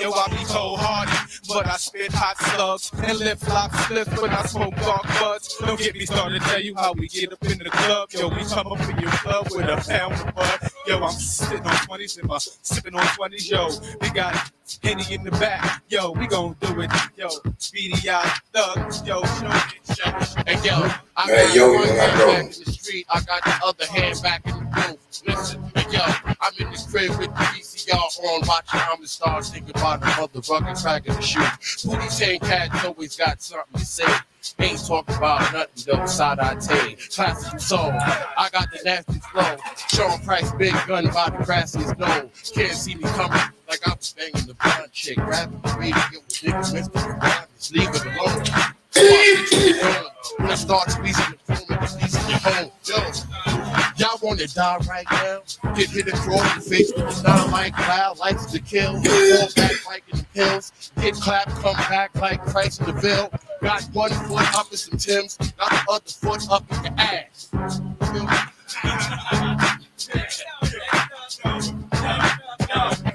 Yo, I be cold hearted, but I spit hot slugs and lip flop slips when I smoke dark buds. Don't get me started, tell you how we get up in the club. Yo, we come up in your club with a pound of bud. Yo, I'm sitting on twenties and my sipping on twenties. Yo, we got Henny in the back. Yo, we gon' do it. Yo, speedy eye thug. Yo, show it, show it. And yo, I Man, got yo, one hand go. back in the street. I got the other hand back in the booth. Listen, and yo, I'm in the crib with the V C R on, watching I'm the stars, thinking about the motherfucking track of the shoe. Booty chain cats always got something to say. Ain't talking about nothing though, side I take. Classic soul, I got the nasty flow. Sean Price, big gun by the grassiest nose. Can't see me coming like I was banging the blonde chick. Rather than me to get with niggas, mister Just leave it alone. When I start squeezing the phone and squeezing your home, yo. Y'all want to die right now? Get hit across the face with a dynamite cloud, likes to kill, fall back like in the pills, get clapped, come back like Christ in the bill. Got one foot up in some Timbs, got the other foot up in your ass.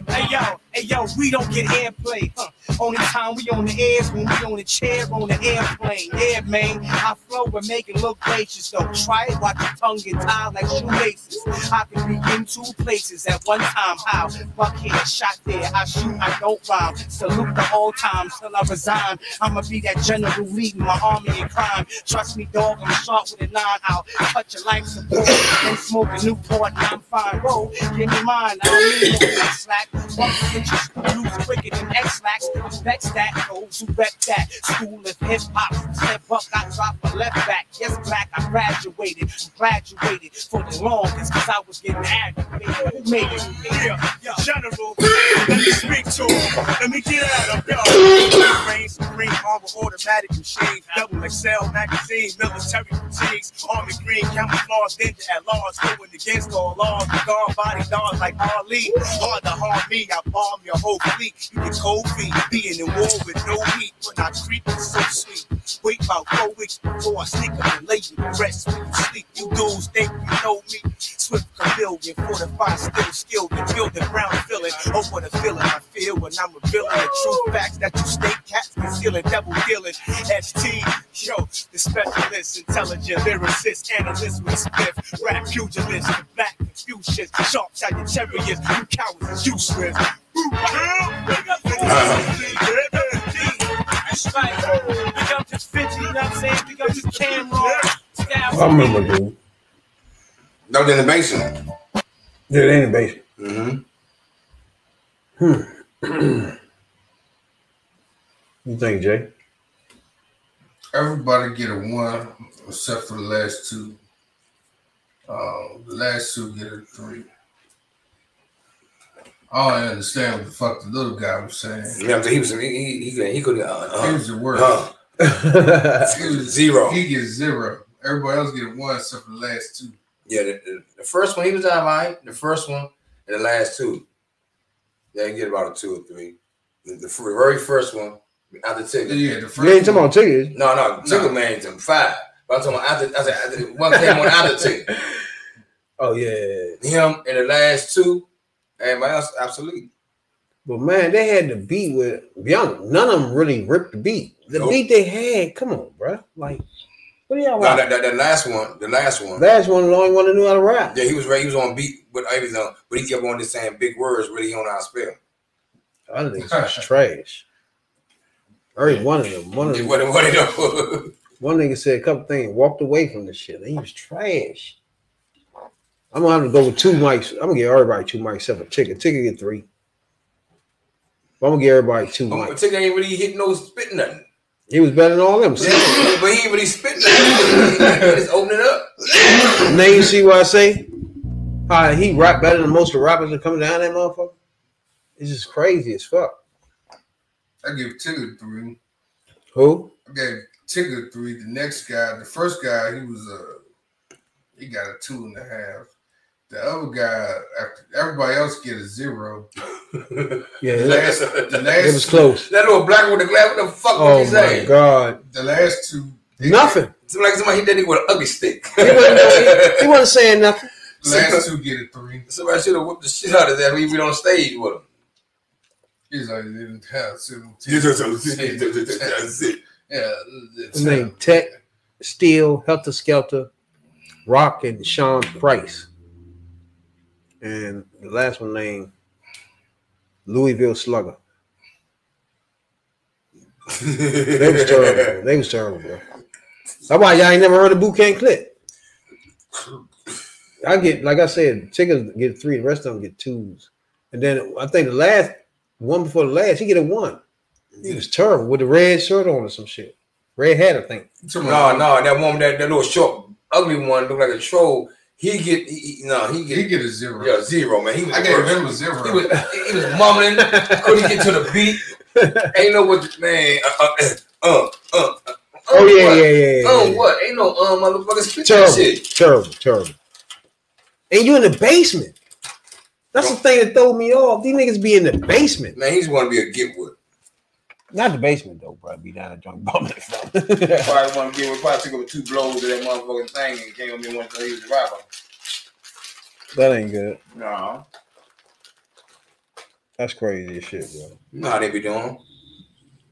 Hey yo, hey yo, we don't get airplay. Huh. Only time we on the air is when we on the chair on the airplane. Yeah, man, I flow and make it look gracious. Though try it, watch your tongue get tied like shoelaces. I can be in two places at one time. How? Fuck here, shot there. I shoot, I don't rhyme. Salute the all time till I resign. I'ma be that general leading my army in crime. Trust me, dog, I'm sharp with a nine out. Cut your life support and smoke a Newport and I'm fine. Whoa, give me mine. I don't need no black slack. One inches loose quicker than X-lax. Vex that, those who rep that. School of hip hop, step up, I dropped my left back. Yes, black, I graduated, graduated for the longest, cause I was getting aggravated. Who made it? Yeah, yeah. General, let me speak to him. Let me get out of y'all. Reign Supreme, Armor Automatic Machine, Double X L Magazine, Military Fatigues, Army Green, Camouflage, Ninja at Large, going against all laws, gone body dons like Ali. Hard to harm me, I bomb your whole fleet. You can cold feet. Being in war with no heat when I creep is so sweet. Wait about four weeks before I sneak up and lay you to rest. When you sleep, you dudes think you know me. Swift chameleon, fortified, still skilled in building brown filling. Oh, what a feeling I feel when I'm revealing the true facts that you state cats concealing, double dealing. S T, yo, the specialist, intelligent, lyricist, analyst with spiff, rap pugilist, the black Confucius, sharps out your chariots, you cowards is useless. Who killed? I remember, dude. That was in the basement. Yeah, they in the basement. Mm-hmm. Hmm. You think, Jay? Everybody get a one except for the last two. Uh, the last two get a three. Oh, I understand what the fuck the little guy was saying. Yeah, he was. He he he, he could. Uh, uh, he was the worst. Uh, he was zero. He gets zero. Everybody else get one except for the last two. Yeah, the, the, the first one he was all right. The first one and the last two, they get about a two or three. The, the very first one after Tigger. Yeah, the first. You ain't talking about Tigger. No, no, Tigger man's him five. But I'm talking about after. I said after, one came on after Tigger. Oh yeah, him and the last two. Everybody else, absolutely. But man, they had the beat with Young. None of them really ripped the beat. The nope. beat they had, come on, bro. Like, what do y'all want? No, that, that, that last one, the last one, last one, the only one that knew how to rap. Yeah, he was right. He was on beat with everything, but he kept on just saying big words. Really, on our spell. Other things was trash. Every one of them, one of them, one of them. One nigga said a couple things, walked away from the shit. He was trash. I'm gonna have to go with two mics. I'm gonna give everybody two mics except for Tigger. Tigger get three. But I'm gonna give everybody two mics. Tigger ain't really hitting no spit nothing. He was better than all them. Yeah, but he ain't really spitting nothing. Just open it up. Now you see what I say? Uh, he rap better than most of the rappers that come down that motherfucker. It's just crazy as fuck. I give Tigger three. Who? I gave Tigger three. The next guy, the first guy, he was a, uh, he got a two and a half. The other guy, after everybody else get a zero. Yeah, the last, the last, it was close. That little black with the glass, what the fuck oh was he saying? Oh, my God. The last two. Nothing. It seemed like somebody hit that nigga with an ugly stick. He wasn't, he wasn't saying nothing. The last two get a three. Somebody should have whipped the shit out of that. We even on stage with him. He's like, yeah. His name, Tech, Steel, Helter Skelter, Rock, and Sean Price. And the last one named Louisville Slugger. They was terrible. They was terrible, bro. That's why y'all ain't never heard of Boot Camp Clik. I get, like I said, Tigger get three, the rest of them get twos. And then I think the last one before the last, he get a one. He was terrible with the red shirt on or some shit. Red hat, I think. No, no, that one, that, that little short, ugly one looked like a troll. He get he, no, he get he get a zero. Yeah, zero, man. He was I gave worse. him a zero. He was, he was mumbling, couldn't get to the beat. Ain't no what man. Uh, uh, uh, uh, uh, oh yeah, what? yeah, yeah, yeah. Um, yeah. What? Ain't no um motherfuckers. Terrible, shit. terrible, terrible. And you in the basement. That's Bro. the thing that throw me off. These niggas be in the basement. Man, he's want to be a get with. Not the basement though, bro. Be down a drunk bum. Probably want to give a probably took up two blows to that motherfucking thing and came on me one time he was a rapper. That ain't good. No, that's crazy as shit, bro. Nah, they be doing.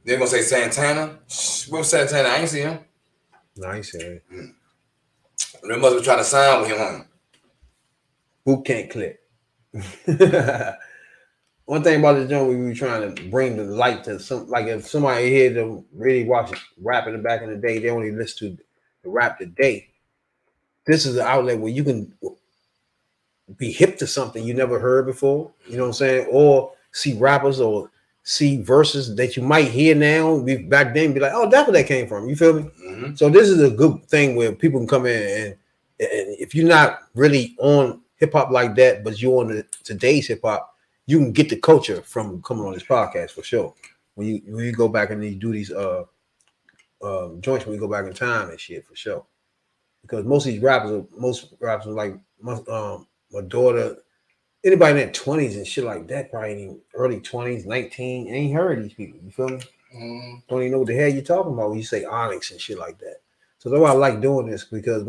They gonna say Santana. What's Santana? I ain't see him. No, I ain't see him. Mm. They must be trying to sign with him on. Boot Camp Clik. One thing about this joint, we were trying to bring the light to some, like if somebody here to really watch it, rap in the back in the day, they only listen to the rap today. This is an outlet where you can be hip to something you never heard before, you know what I'm saying? Or see rappers or see verses that you might hear now, be back then be like, oh, that's where that came from, you feel me? Mm-hmm. So this is a good thing where people can come in and, and if you're not really on hip hop like that, but you're on the, today's hip hop, you can get the culture from coming on this podcast for sure. When you when you go back and you do these uh, uh joints, when you go back in time and shit for sure, because most of these rappers, are, most rappers are like my, um, my daughter, anybody in their twenties and shit like that, probably in the early twenties, nineteen, ain't heard of these people. You feel me? Mm. Don't even know what the hell you're talking about when you say Onyx and shit like that. So that's why I like doing this because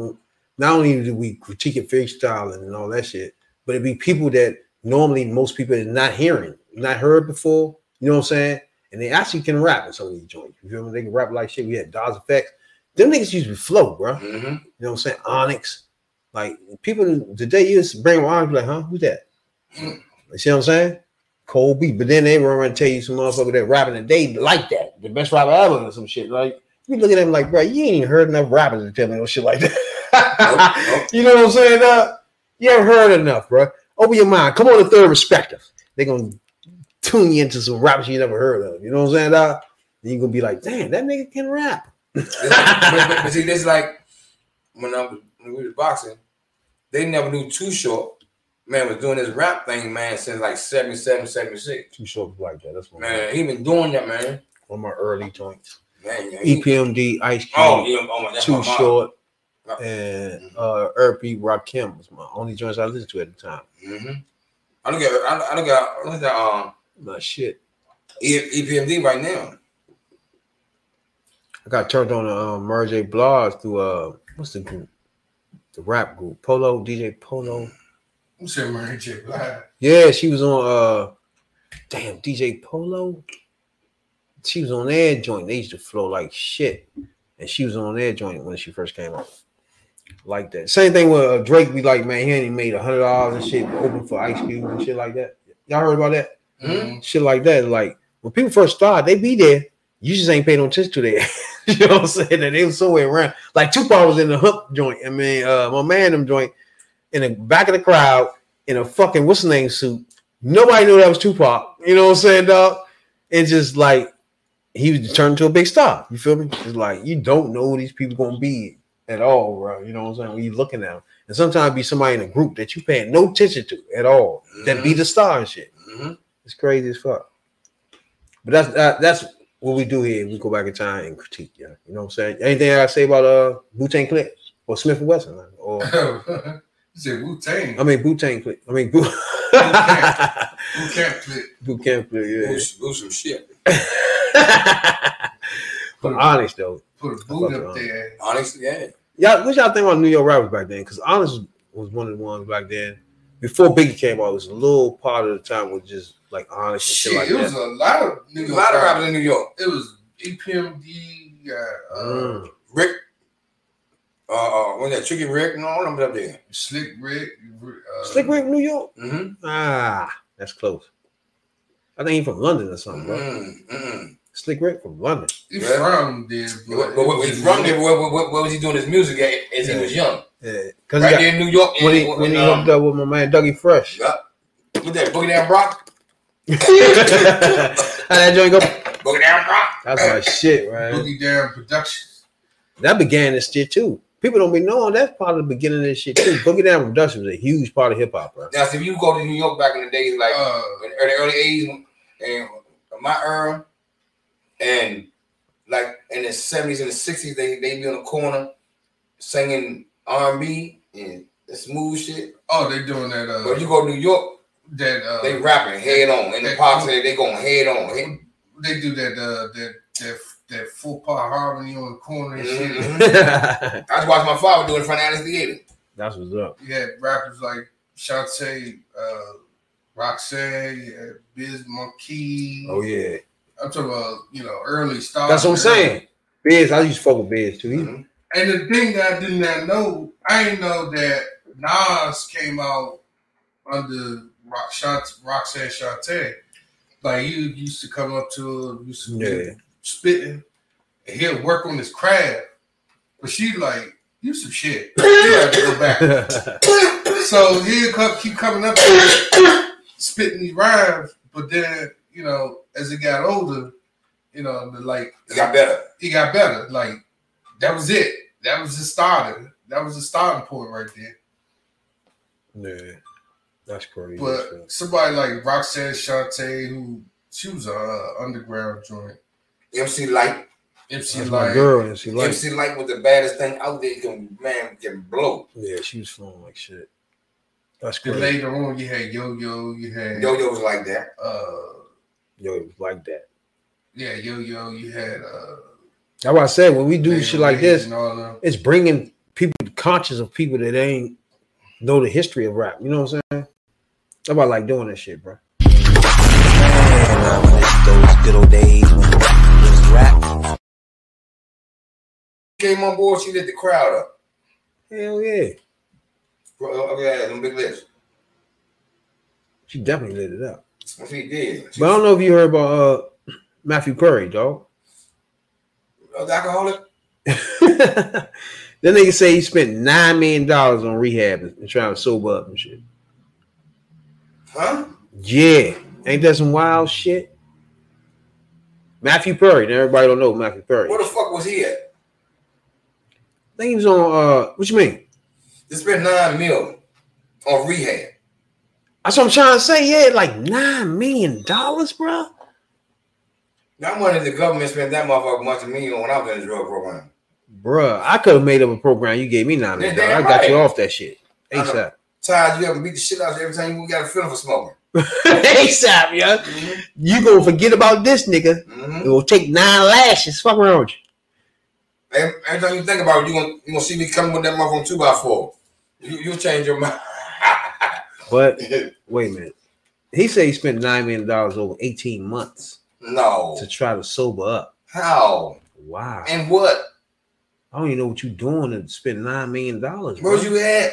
not only do we critique and freestyling and all that shit, but it'd be people that. Normally, most people are not hearing, not heard before, you know what I'm saying? And they actually can rap in some of these joints. You feel me? They can rap like shit. We had Dodge Effects. Them niggas used to flow, bro. Mm-hmm. You know what I'm saying? Onyx. Like, people today used to bring them Onyx, like, huh? Who's that? Mm-hmm. You see what I'm saying? Cold beat. But then they run around and tell you some motherfucker that rapping today like that. The best rapper ever or some shit. Like, you look at them like, bro, you ain't even heard enough rappers to tell me no shit like that. Nope, nope. You know what I'm saying? Uh, you haven't heard enough, bro. Open your mind. Come on to Third Respective. They're going to tune you into some rappers you never heard of. You know what I'm saying, dog? You're going to be like, damn, that nigga can rap. But see, this is like, when I was when we was boxing, they never knew Too Short. Man was doing this rap thing, man, since like seventy-seven, seventy-six. Too Short like that. That's what man. He been doing that, man. One of my early joints. Man, yeah, he, E P M D, Ice Cube. Oh, yeah, oh my, Too Short. And uh, R P Rakim was my only joints I listened to at the time. Mm-hmm. I look at, I look at, I look at, um, my shit. E P M D right now. I got turned on to um, Mary J. Blige through uh, what's the group? The rap group, Polo, D J Polo. You said Mary J. Blige? Yeah, she was on. Uh, damn, D J Polo. She was on their joint. They used to flow like shit. And she was on their joint when she first came out. Like that. Same thing with uh, Drake. Be like, man, he ain't made a hundred dollars and shit open for Ice Cube and shit like that. Y'all heard about that? Mm-hmm. Shit like that. Like when people first started, they be there. You just ain't paying no attention to that. You know what I'm saying? That they was somewhere around. Like Tupac was in the hook joint. I mean, uh, my man them joint in the back of the crowd in a fucking what's the name suit. Nobody knew that was Tupac. You know what I'm saying, dog? And just like. He was turned to a big star. You feel me? It's like you don't know who these people gonna be at all, bro. You know what I'm saying? When you looking at them, and sometimes be somebody in a group that you paying no attention to at all, mm-hmm. that be the star and shit. Mm-hmm. It's crazy as fuck. But that's that, that's what we do here. We go back in time and critique, yeah. You know what I'm saying? Anything I say about uh Boot Camp Clik or Smith and Wesson or you said Boot Camp? I mean Boot Camp Clik. I mean Boot Boot Camp Clik. Boot Camp Clik. Yeah. Boot some shit. But Onyx though, put a boot up there. Onyx, yeah. Y'all, what y'all think about New York rappers back then? Because Onyx was one of the ones back then. Before Biggie came out, it was a little part of the time was just like Onyx. Shit, and shit like it was that. a lot of New York a lot of rappers in New York. It was E P M D, uh, mm. Rick, uh, uh, when that Tricky Rick, no, I'm up there. Slick Rick, uh, Slick Rick, New York. Mm-hmm. Ah, that's close. I think he's from London or something, bro. Mm, mm. Slick Rick from London. He's yeah. from there, but he's from there. What, what, what was he doing his music at as yeah. he was young? Yeah, because right there in New York. When he, when when he um, hooked up with my man Dougie Fresh. Yeah. With that Boogie Down Brock. How that joint go? Boogie Down Brock. That's my shit, right? Boogie Down Productions. That began this shit too. People don't be knowing that's part of the beginning of this shit too. Boogie Down Production was a huge part of hip hop, bro. Now, so if you go to New York back in the days, like uh, in the early eighties and my era, and like in the seventies and the sixties, they they be on the corner singing R and B and the smooth shit. Oh, they doing that. Uh, but you go to New York, that uh, they rapping head on in that, the parks. They they going head on. Head. They do that. Uh, that that. That full part harmony on the corner and shit. Mm-hmm. I just watched my father do it in front of Alice Theater. That's what's up. You had rappers like Shantae, uh, Roxanne, Biz Markie. Oh, yeah. I'm talking about, you know, early stars. That's what I'm saying. Biz, I used to fuck with Biz too. Mm-hmm. And the thing that I did not know, I didn't know that Nas came out under Roxanne Shantae. Like, you used to come up to him, used to yeah. spitting, and he'll work on his craft, but she like, you some shit. You have to go back. So he'll come, keep coming up to spitting these rhymes, but then, you know, as he got older, you know, the, like he got better. He got better. Like that was it. That was the starter. That was the starting point right there. Yeah, that's crazy. But that's somebody like Roxanne Shantae, who she was a uh, underground joint. M C Lyte, M C Lyte, girl, M C Lyte, M C Lyte was the baddest thing out there. You can man can blow. Yeah, she was flowing like shit. That's good. Later on, you had Yo Yo, you had Yo Yo was like that. Uh, Yo Yo was like that. Yeah, Yo Yo, you had. Uh, That's why I said when we do man, shit like this, it's bringing people conscious of people that ain't know the history of rap. You know what I'm saying? That's why I like doing that shit, bro. Man, I miss those good old days when rap. Came on board, she lit the crowd up. Hell yeah. Okay, them big lips. She definitely lit it up. She did. She but I don't know if you heard about uh, Matthew Perry, dog. Uh, alcoholic? That nigga say he spent nine million dollars on rehab and trying to sober up and shit. Huh? Yeah. Ain't that some wild shit? Matthew Perry. Now everybody don't know Matthew Perry. Where the fuck was he at? I think he was on, uh, what you mean? They spent nine mil on rehab. That's what I'm trying to say. Yeah, like nine million dollars, bro. That money the government spent that motherfucker much of me when I was in the drug program. Bruh, I could have made up a program. You gave me nine million dollars. I got right. you off that shit. ASAP. Tired you ever beat the shit out of every time you got a feeling for smoking. ASAP, yo. Mm-hmm. You gonna forget about this nigga. Mm-hmm. It will take nine lashes. Fuck around with you. Every, every time you think about it, you're gonna, you gonna see me coming with that motherfucker two by four. You, you'll change your mind. But wait a minute. He said he spent nine million dollars over eighteen months. No. To try to sober up. How? Wow. And what? I don't even know what you're doing to spend nine million dollars. Where's you at?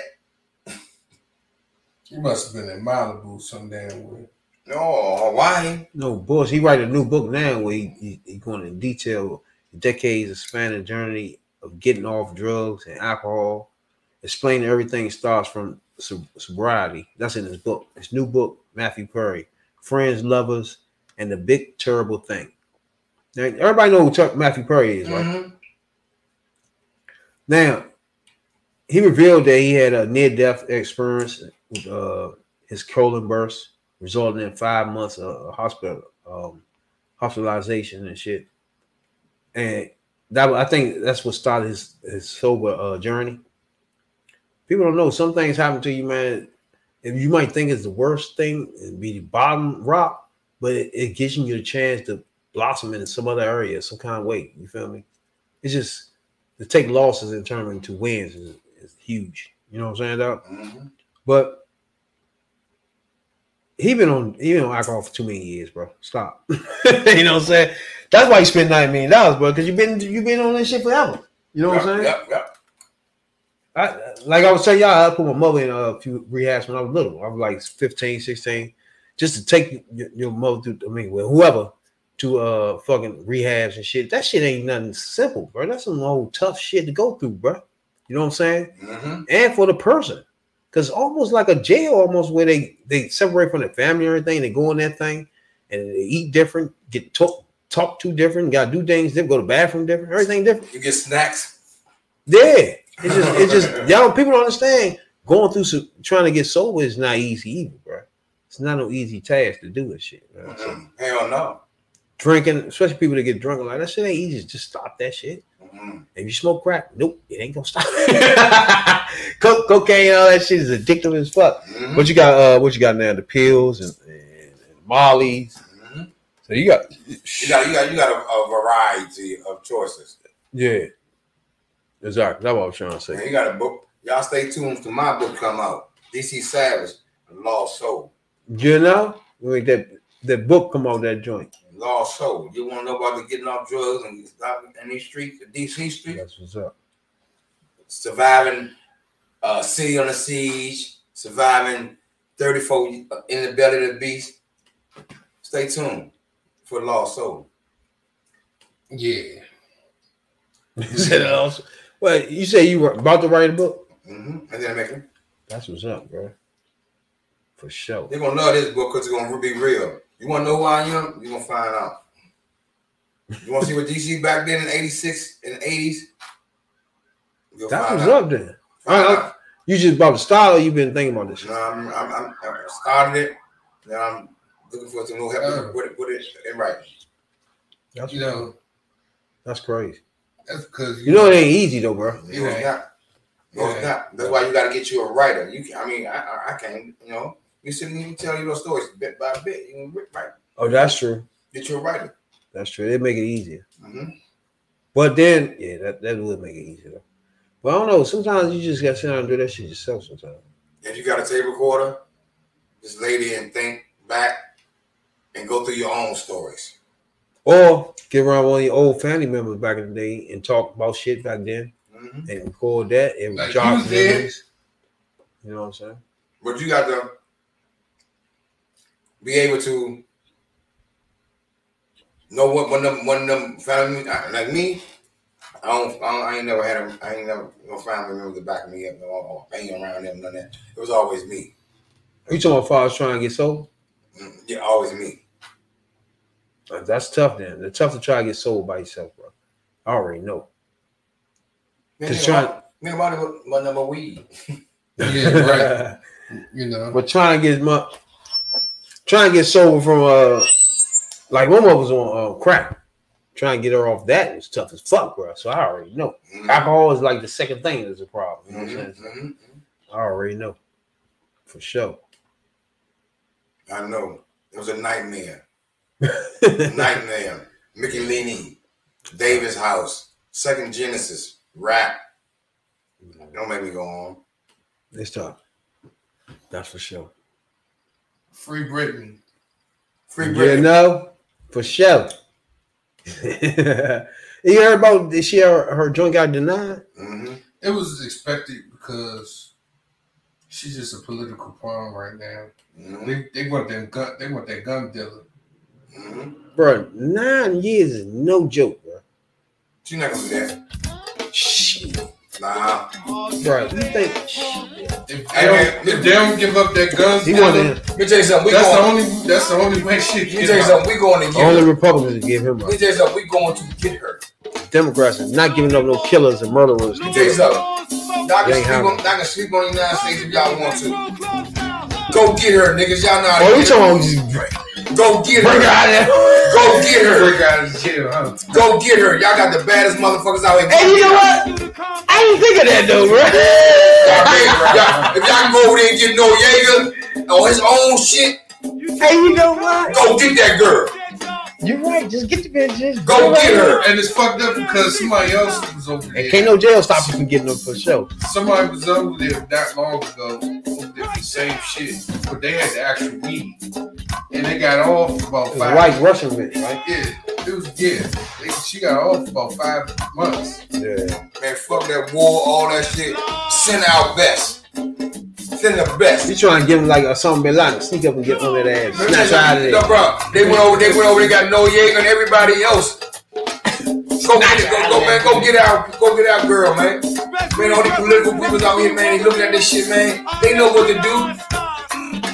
You must have been in Malibu some damn way. No, Hawaii. No bullshit. He write a new book now where he, he, he going into detail decades of spanning journey of getting off drugs and alcohol, explaining everything starts from sob- sobriety. That's in his book. His new book, Matthew Perry, Friends, Lovers, and the Big Terrible Thing. Now, everybody know who Matthew Perry is, right? Mm-hmm. Now, he revealed that he had a near-death experience with uh, his colon burst, resulting in five months of hospital um, hospitalization and shit. And that I think that's what started his, his sober uh, journey. People don't know. Some things happen to you, man. If you might think it's the worst thing, it'd be the bottom rock, but it, it gives you a chance to blossom in some other area, some kind of way. You feel me? It's just to take losses and turn them into wins is, is huge. You know what I'm saying, dog? Mm-hmm. But he been on he been on alcohol for too many years, bro. Stop. You know what I'm saying? That's why you spent nine million dollars, bro. Because you've been you been on this shit forever. You know what, yeah, what I'm saying? Yeah, yeah. I, like I was telling y'all, I put my mother in a few rehabs when I was little. I was like fifteen, sixteen, just to take your, your mother through. I mean, well, whoever to uh fucking rehabs and shit. That shit ain't nothing simple, bro. That's some old tough shit to go through, bro. You know what I'm saying? Mm-hmm. And for the person, because almost like a jail, almost where they they separate from the family and everything. They go in that thing and they eat different, get talk talk to different, gotta do things different, go to bathroom different, everything different. You get snacks. Yeah. It's just, it's just, y'all people don't understand. Going through some, trying to get sober is not easy either, bro. It's not no easy task to do this shit. Right? Mm-hmm. So, hell no. Drinking, especially people that get drunk, like that shit ain't easy. Just stop that shit. Mm-hmm. If you smoke crack, nope, it ain't gonna stop. Coke, cocaine, and all that shit is addictive as fuck. Mm-hmm. But you got, uh, what you got now? The pills and, and, and mollies. Mm-hmm. So you got, you got, you got, you got a, a variety of choices. Yeah. Exactly. That's what I was trying to say. Man, you got a book. Y'all stay tuned to my book come out. D C. Savage, Lost Soul. You know? Wait, that, that book come out, that joint. Lost Soul. You want to know about the getting off drugs and stopping in these streets, the D C streets? That's what's up. Surviving uh, city on a siege. Surviving thirty-four in the belly of the beast. Stay tuned for Lost Soul. Yeah. Also, well, you say you were about to write a book? Mm-hmm. I didn't make it. That's what's up, bro. For sure. They're going to love this book because it's going to be real. You want to know who I am? You're going to find out. You want to see what D C back then in eighty-six, in the eighties? You'll That's what's out. Up then. Right, I, you just about to start or you been thinking about this? No, I'm, I'm, I'm, I started it. Now I'm looking for some new help uh, with it, with it and right. That's you know. Up. That's crazy. That's because you, you know, know it ain't easy though, bro. It was not. It was yeah. not. That's why you got to get you a writer. You, can, I mean, I, I can't. You know, you sitting here telling your stories bit by bit. You can write. Oh, that's true. Get you a writer. That's true. They make it easier. Mm-hmm. But then, yeah, that, that would make it easier. But I don't know. Sometimes you just got to sit down and do that shit yourself. Sometimes. If you got a tape recorder, just lay there and think back and go through your own stories. Or get around one of your old family members back in the day and talk about shit back then, mm-hmm. and record that and like jog you memories. You know what I'm saying? But you got to be able to know what one of them, one of them family like me. I don't, I, don't, I ain't never had a, I ain't never no family member to back me up, no or hang around them, none of that. It was always me. Are you talking about if I was trying to get sober? Yeah, always me. That's tough, then. It's tough to try to get sold by yourself, bro. I already know. Because trying, man, why do my number weed? Yeah, right. You know, but trying to get my, trying to get sober from uh, like one of us on uh, crack. Trying to get her off that is tough as fuck, bro. So I already know. Mm-hmm. Alcohol is like the second thing that's a problem. You know what I'm saying? Mm-hmm. So I already know, for sure. I know. It was a nightmare. Nightmare. Michelini, Davis House, Second Genesis, rap. Don't make me go on. It's tough. That's for sure. Free Britney. Free Britney. You know, for sure. You heard about this year her joint got denied? Mm-hmm. It was expected because she's just a political pawn right now. Mm-hmm. They they want that gun, they want that gun dealer. Mm-hmm. Bro, nine years is no joke, bro. She's not gonna be there. Shit. Nah. Bro, you think if they, don't, if they don't give up that gun, he wanted him. Let me tell you something. We that's going, the only that's the only way she can. Let me tell you something. We're going to get only her. Republicans give him up. Let me tell you something. We're going to get her. Democrats are not giving up no killers and murderers. Let me tell you something. Y'all can, can sleep on the United States if y'all want to. Go get her, niggas. Y'all know how to oh, get her. Go get her. Bring her out of there. Go get her. Bring her out of the jail, huh? Go get her. Y'all got the baddest motherfuckers out here. Hey, you know what? I ain't think of that though, bro. Y'all baby, y'all, if y'all can go over there and get no Jaeger on his own shit. Hey, you know what? Go get that girl. You're right. Just get the bitches. Go, go get her. And it's fucked up because somebody else was over there. And can't no jail stop you from getting up for show. Somebody was over there not long ago over there for the same shit, but they had the actual weed. And they got off about five. White Russian bitch, right? Yeah, it was yeah. They, she got off about five months. Yeah, man, fuck that war, all that shit. Send out best, send the best. You trying to give them like a something belonging? Sneak up and get under that ass. Snatch out of there. No, bro, they went over. They went over. They got no Jaeger and everybody else. Go get it, go, go, man. Go get out, go get out, girl, man. Man, all these political people out here, man. They looking at this shit, man. They know what to do.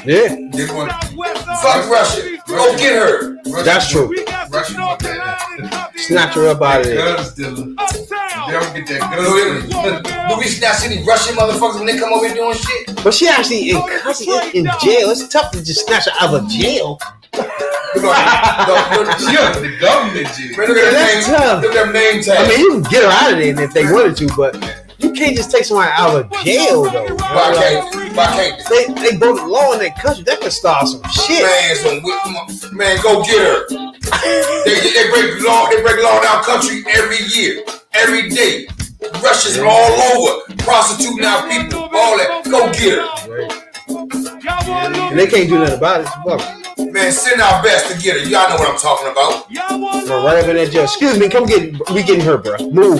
Yeah. Fuck Russia. Go get her. Russia. That's true. Russia, that. Snatch her up out of there. They don't get that gun. Do we snatch any Russian motherfuckers when they come over here doing shit? But she actually in, in jail. It's tough to just snatch her out of jail. Look at the government jail. Look at their name tag. I mean, you can get her out of there if they wanted to, but... You can't just take somebody out of jail, though. Why well, can't, well, can't they? They go to law in that country. That could start some shit. Man, some, man, go get her. they, they break law. They break law in our country every year, every day. Russia's yeah. all over prostituting our people. All that. Go get her. Right. Yeah. And they can't do nothing about it. Fuck. Man, send our best to get her. Y'all know what I'm talking about. Bro, right up in that jail. Excuse me, come get we getting her, bro. Move.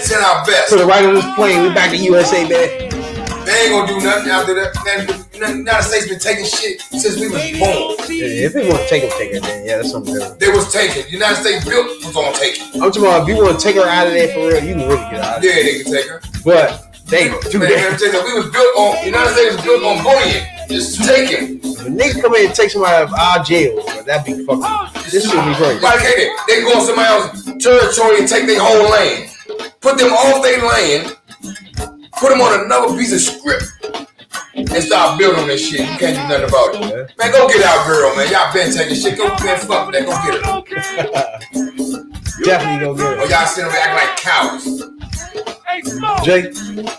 Send our best. Put it right on this plane. We back to U S A, man. They ain't gonna do nothing after that. Man, the United States been taking shit since we was born. Yeah, if they want to take them, take her, then yeah, that's something different. They was taking. The United States built was gonna take it. I'm talking about if you want to take her out of there for real, you can really get out of there. Yeah, they can take her. But... They do man, that. Man, we was built on, United States was built on bullying. Just take it. If a nigga come in and take somebody out of our jail, that'd be fucking. This should be crazy. They go on somebody else's territory and take their whole land. Put them off their land. Put them on another piece of script. And start building this shit. You can't do nothing about it. Yeah. Man, go get our girl, man. Y'all been taking shit. Go man, fuck that. Go get her. Definitely go get her. Or y'all sit there acting like cowards. Jake,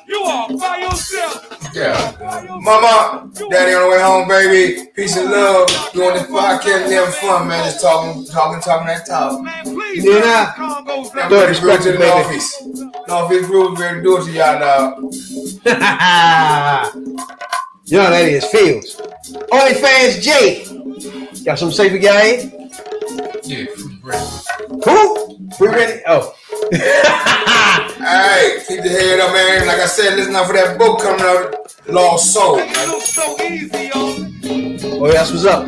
you are by yourself. Yeah, mama, daddy on the way home, baby. Peace and love. Doing this podcast and having fun, man. Just talking, talking, talking that talk. You know that? I'm ready to go to the office. The office group is ready to do it to y'all now. You know that is Fields. OnlyFans Jake. Got some safe again? Yeah, who? We ready? Oh. Alright, keep the head up, man. Like I said, listen out for that book coming out, Lost Soul, man. Oh, that's what's up.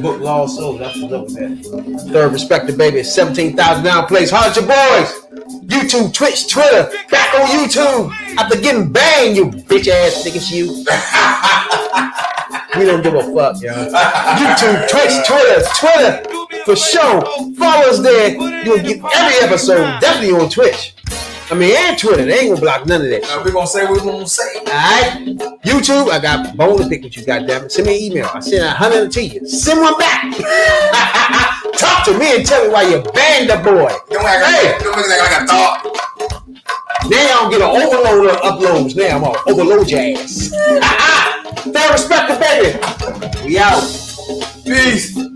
Book Lost Soul, that's what's up with that. Third Respected Baby, seventeen thousand dollars place. How's your boys? YouTube, Twitch, Twitter, back on YouTube. After getting banged, you bitch ass niggas, you. We don't give a fuck, y'all. YouTube, Twitch, Twitter, Twitter. For sure, follow us there. You'll get every episode, definitely on Twitch. I mean, and Twitter. They ain't gonna block none of that. Now, we gonna say what we gonna say. All right. YouTube, I got bone to pick with you, goddammit. Send me an email. I send a hundred to you. Send one back. Talk to me and tell me why you banned the boy. Don't act like, hey. Don't act like I got thought. Now I'm gonna overload of uploads. Now I'm gonna overload your ass. Fair respect, baby. We out. Peace.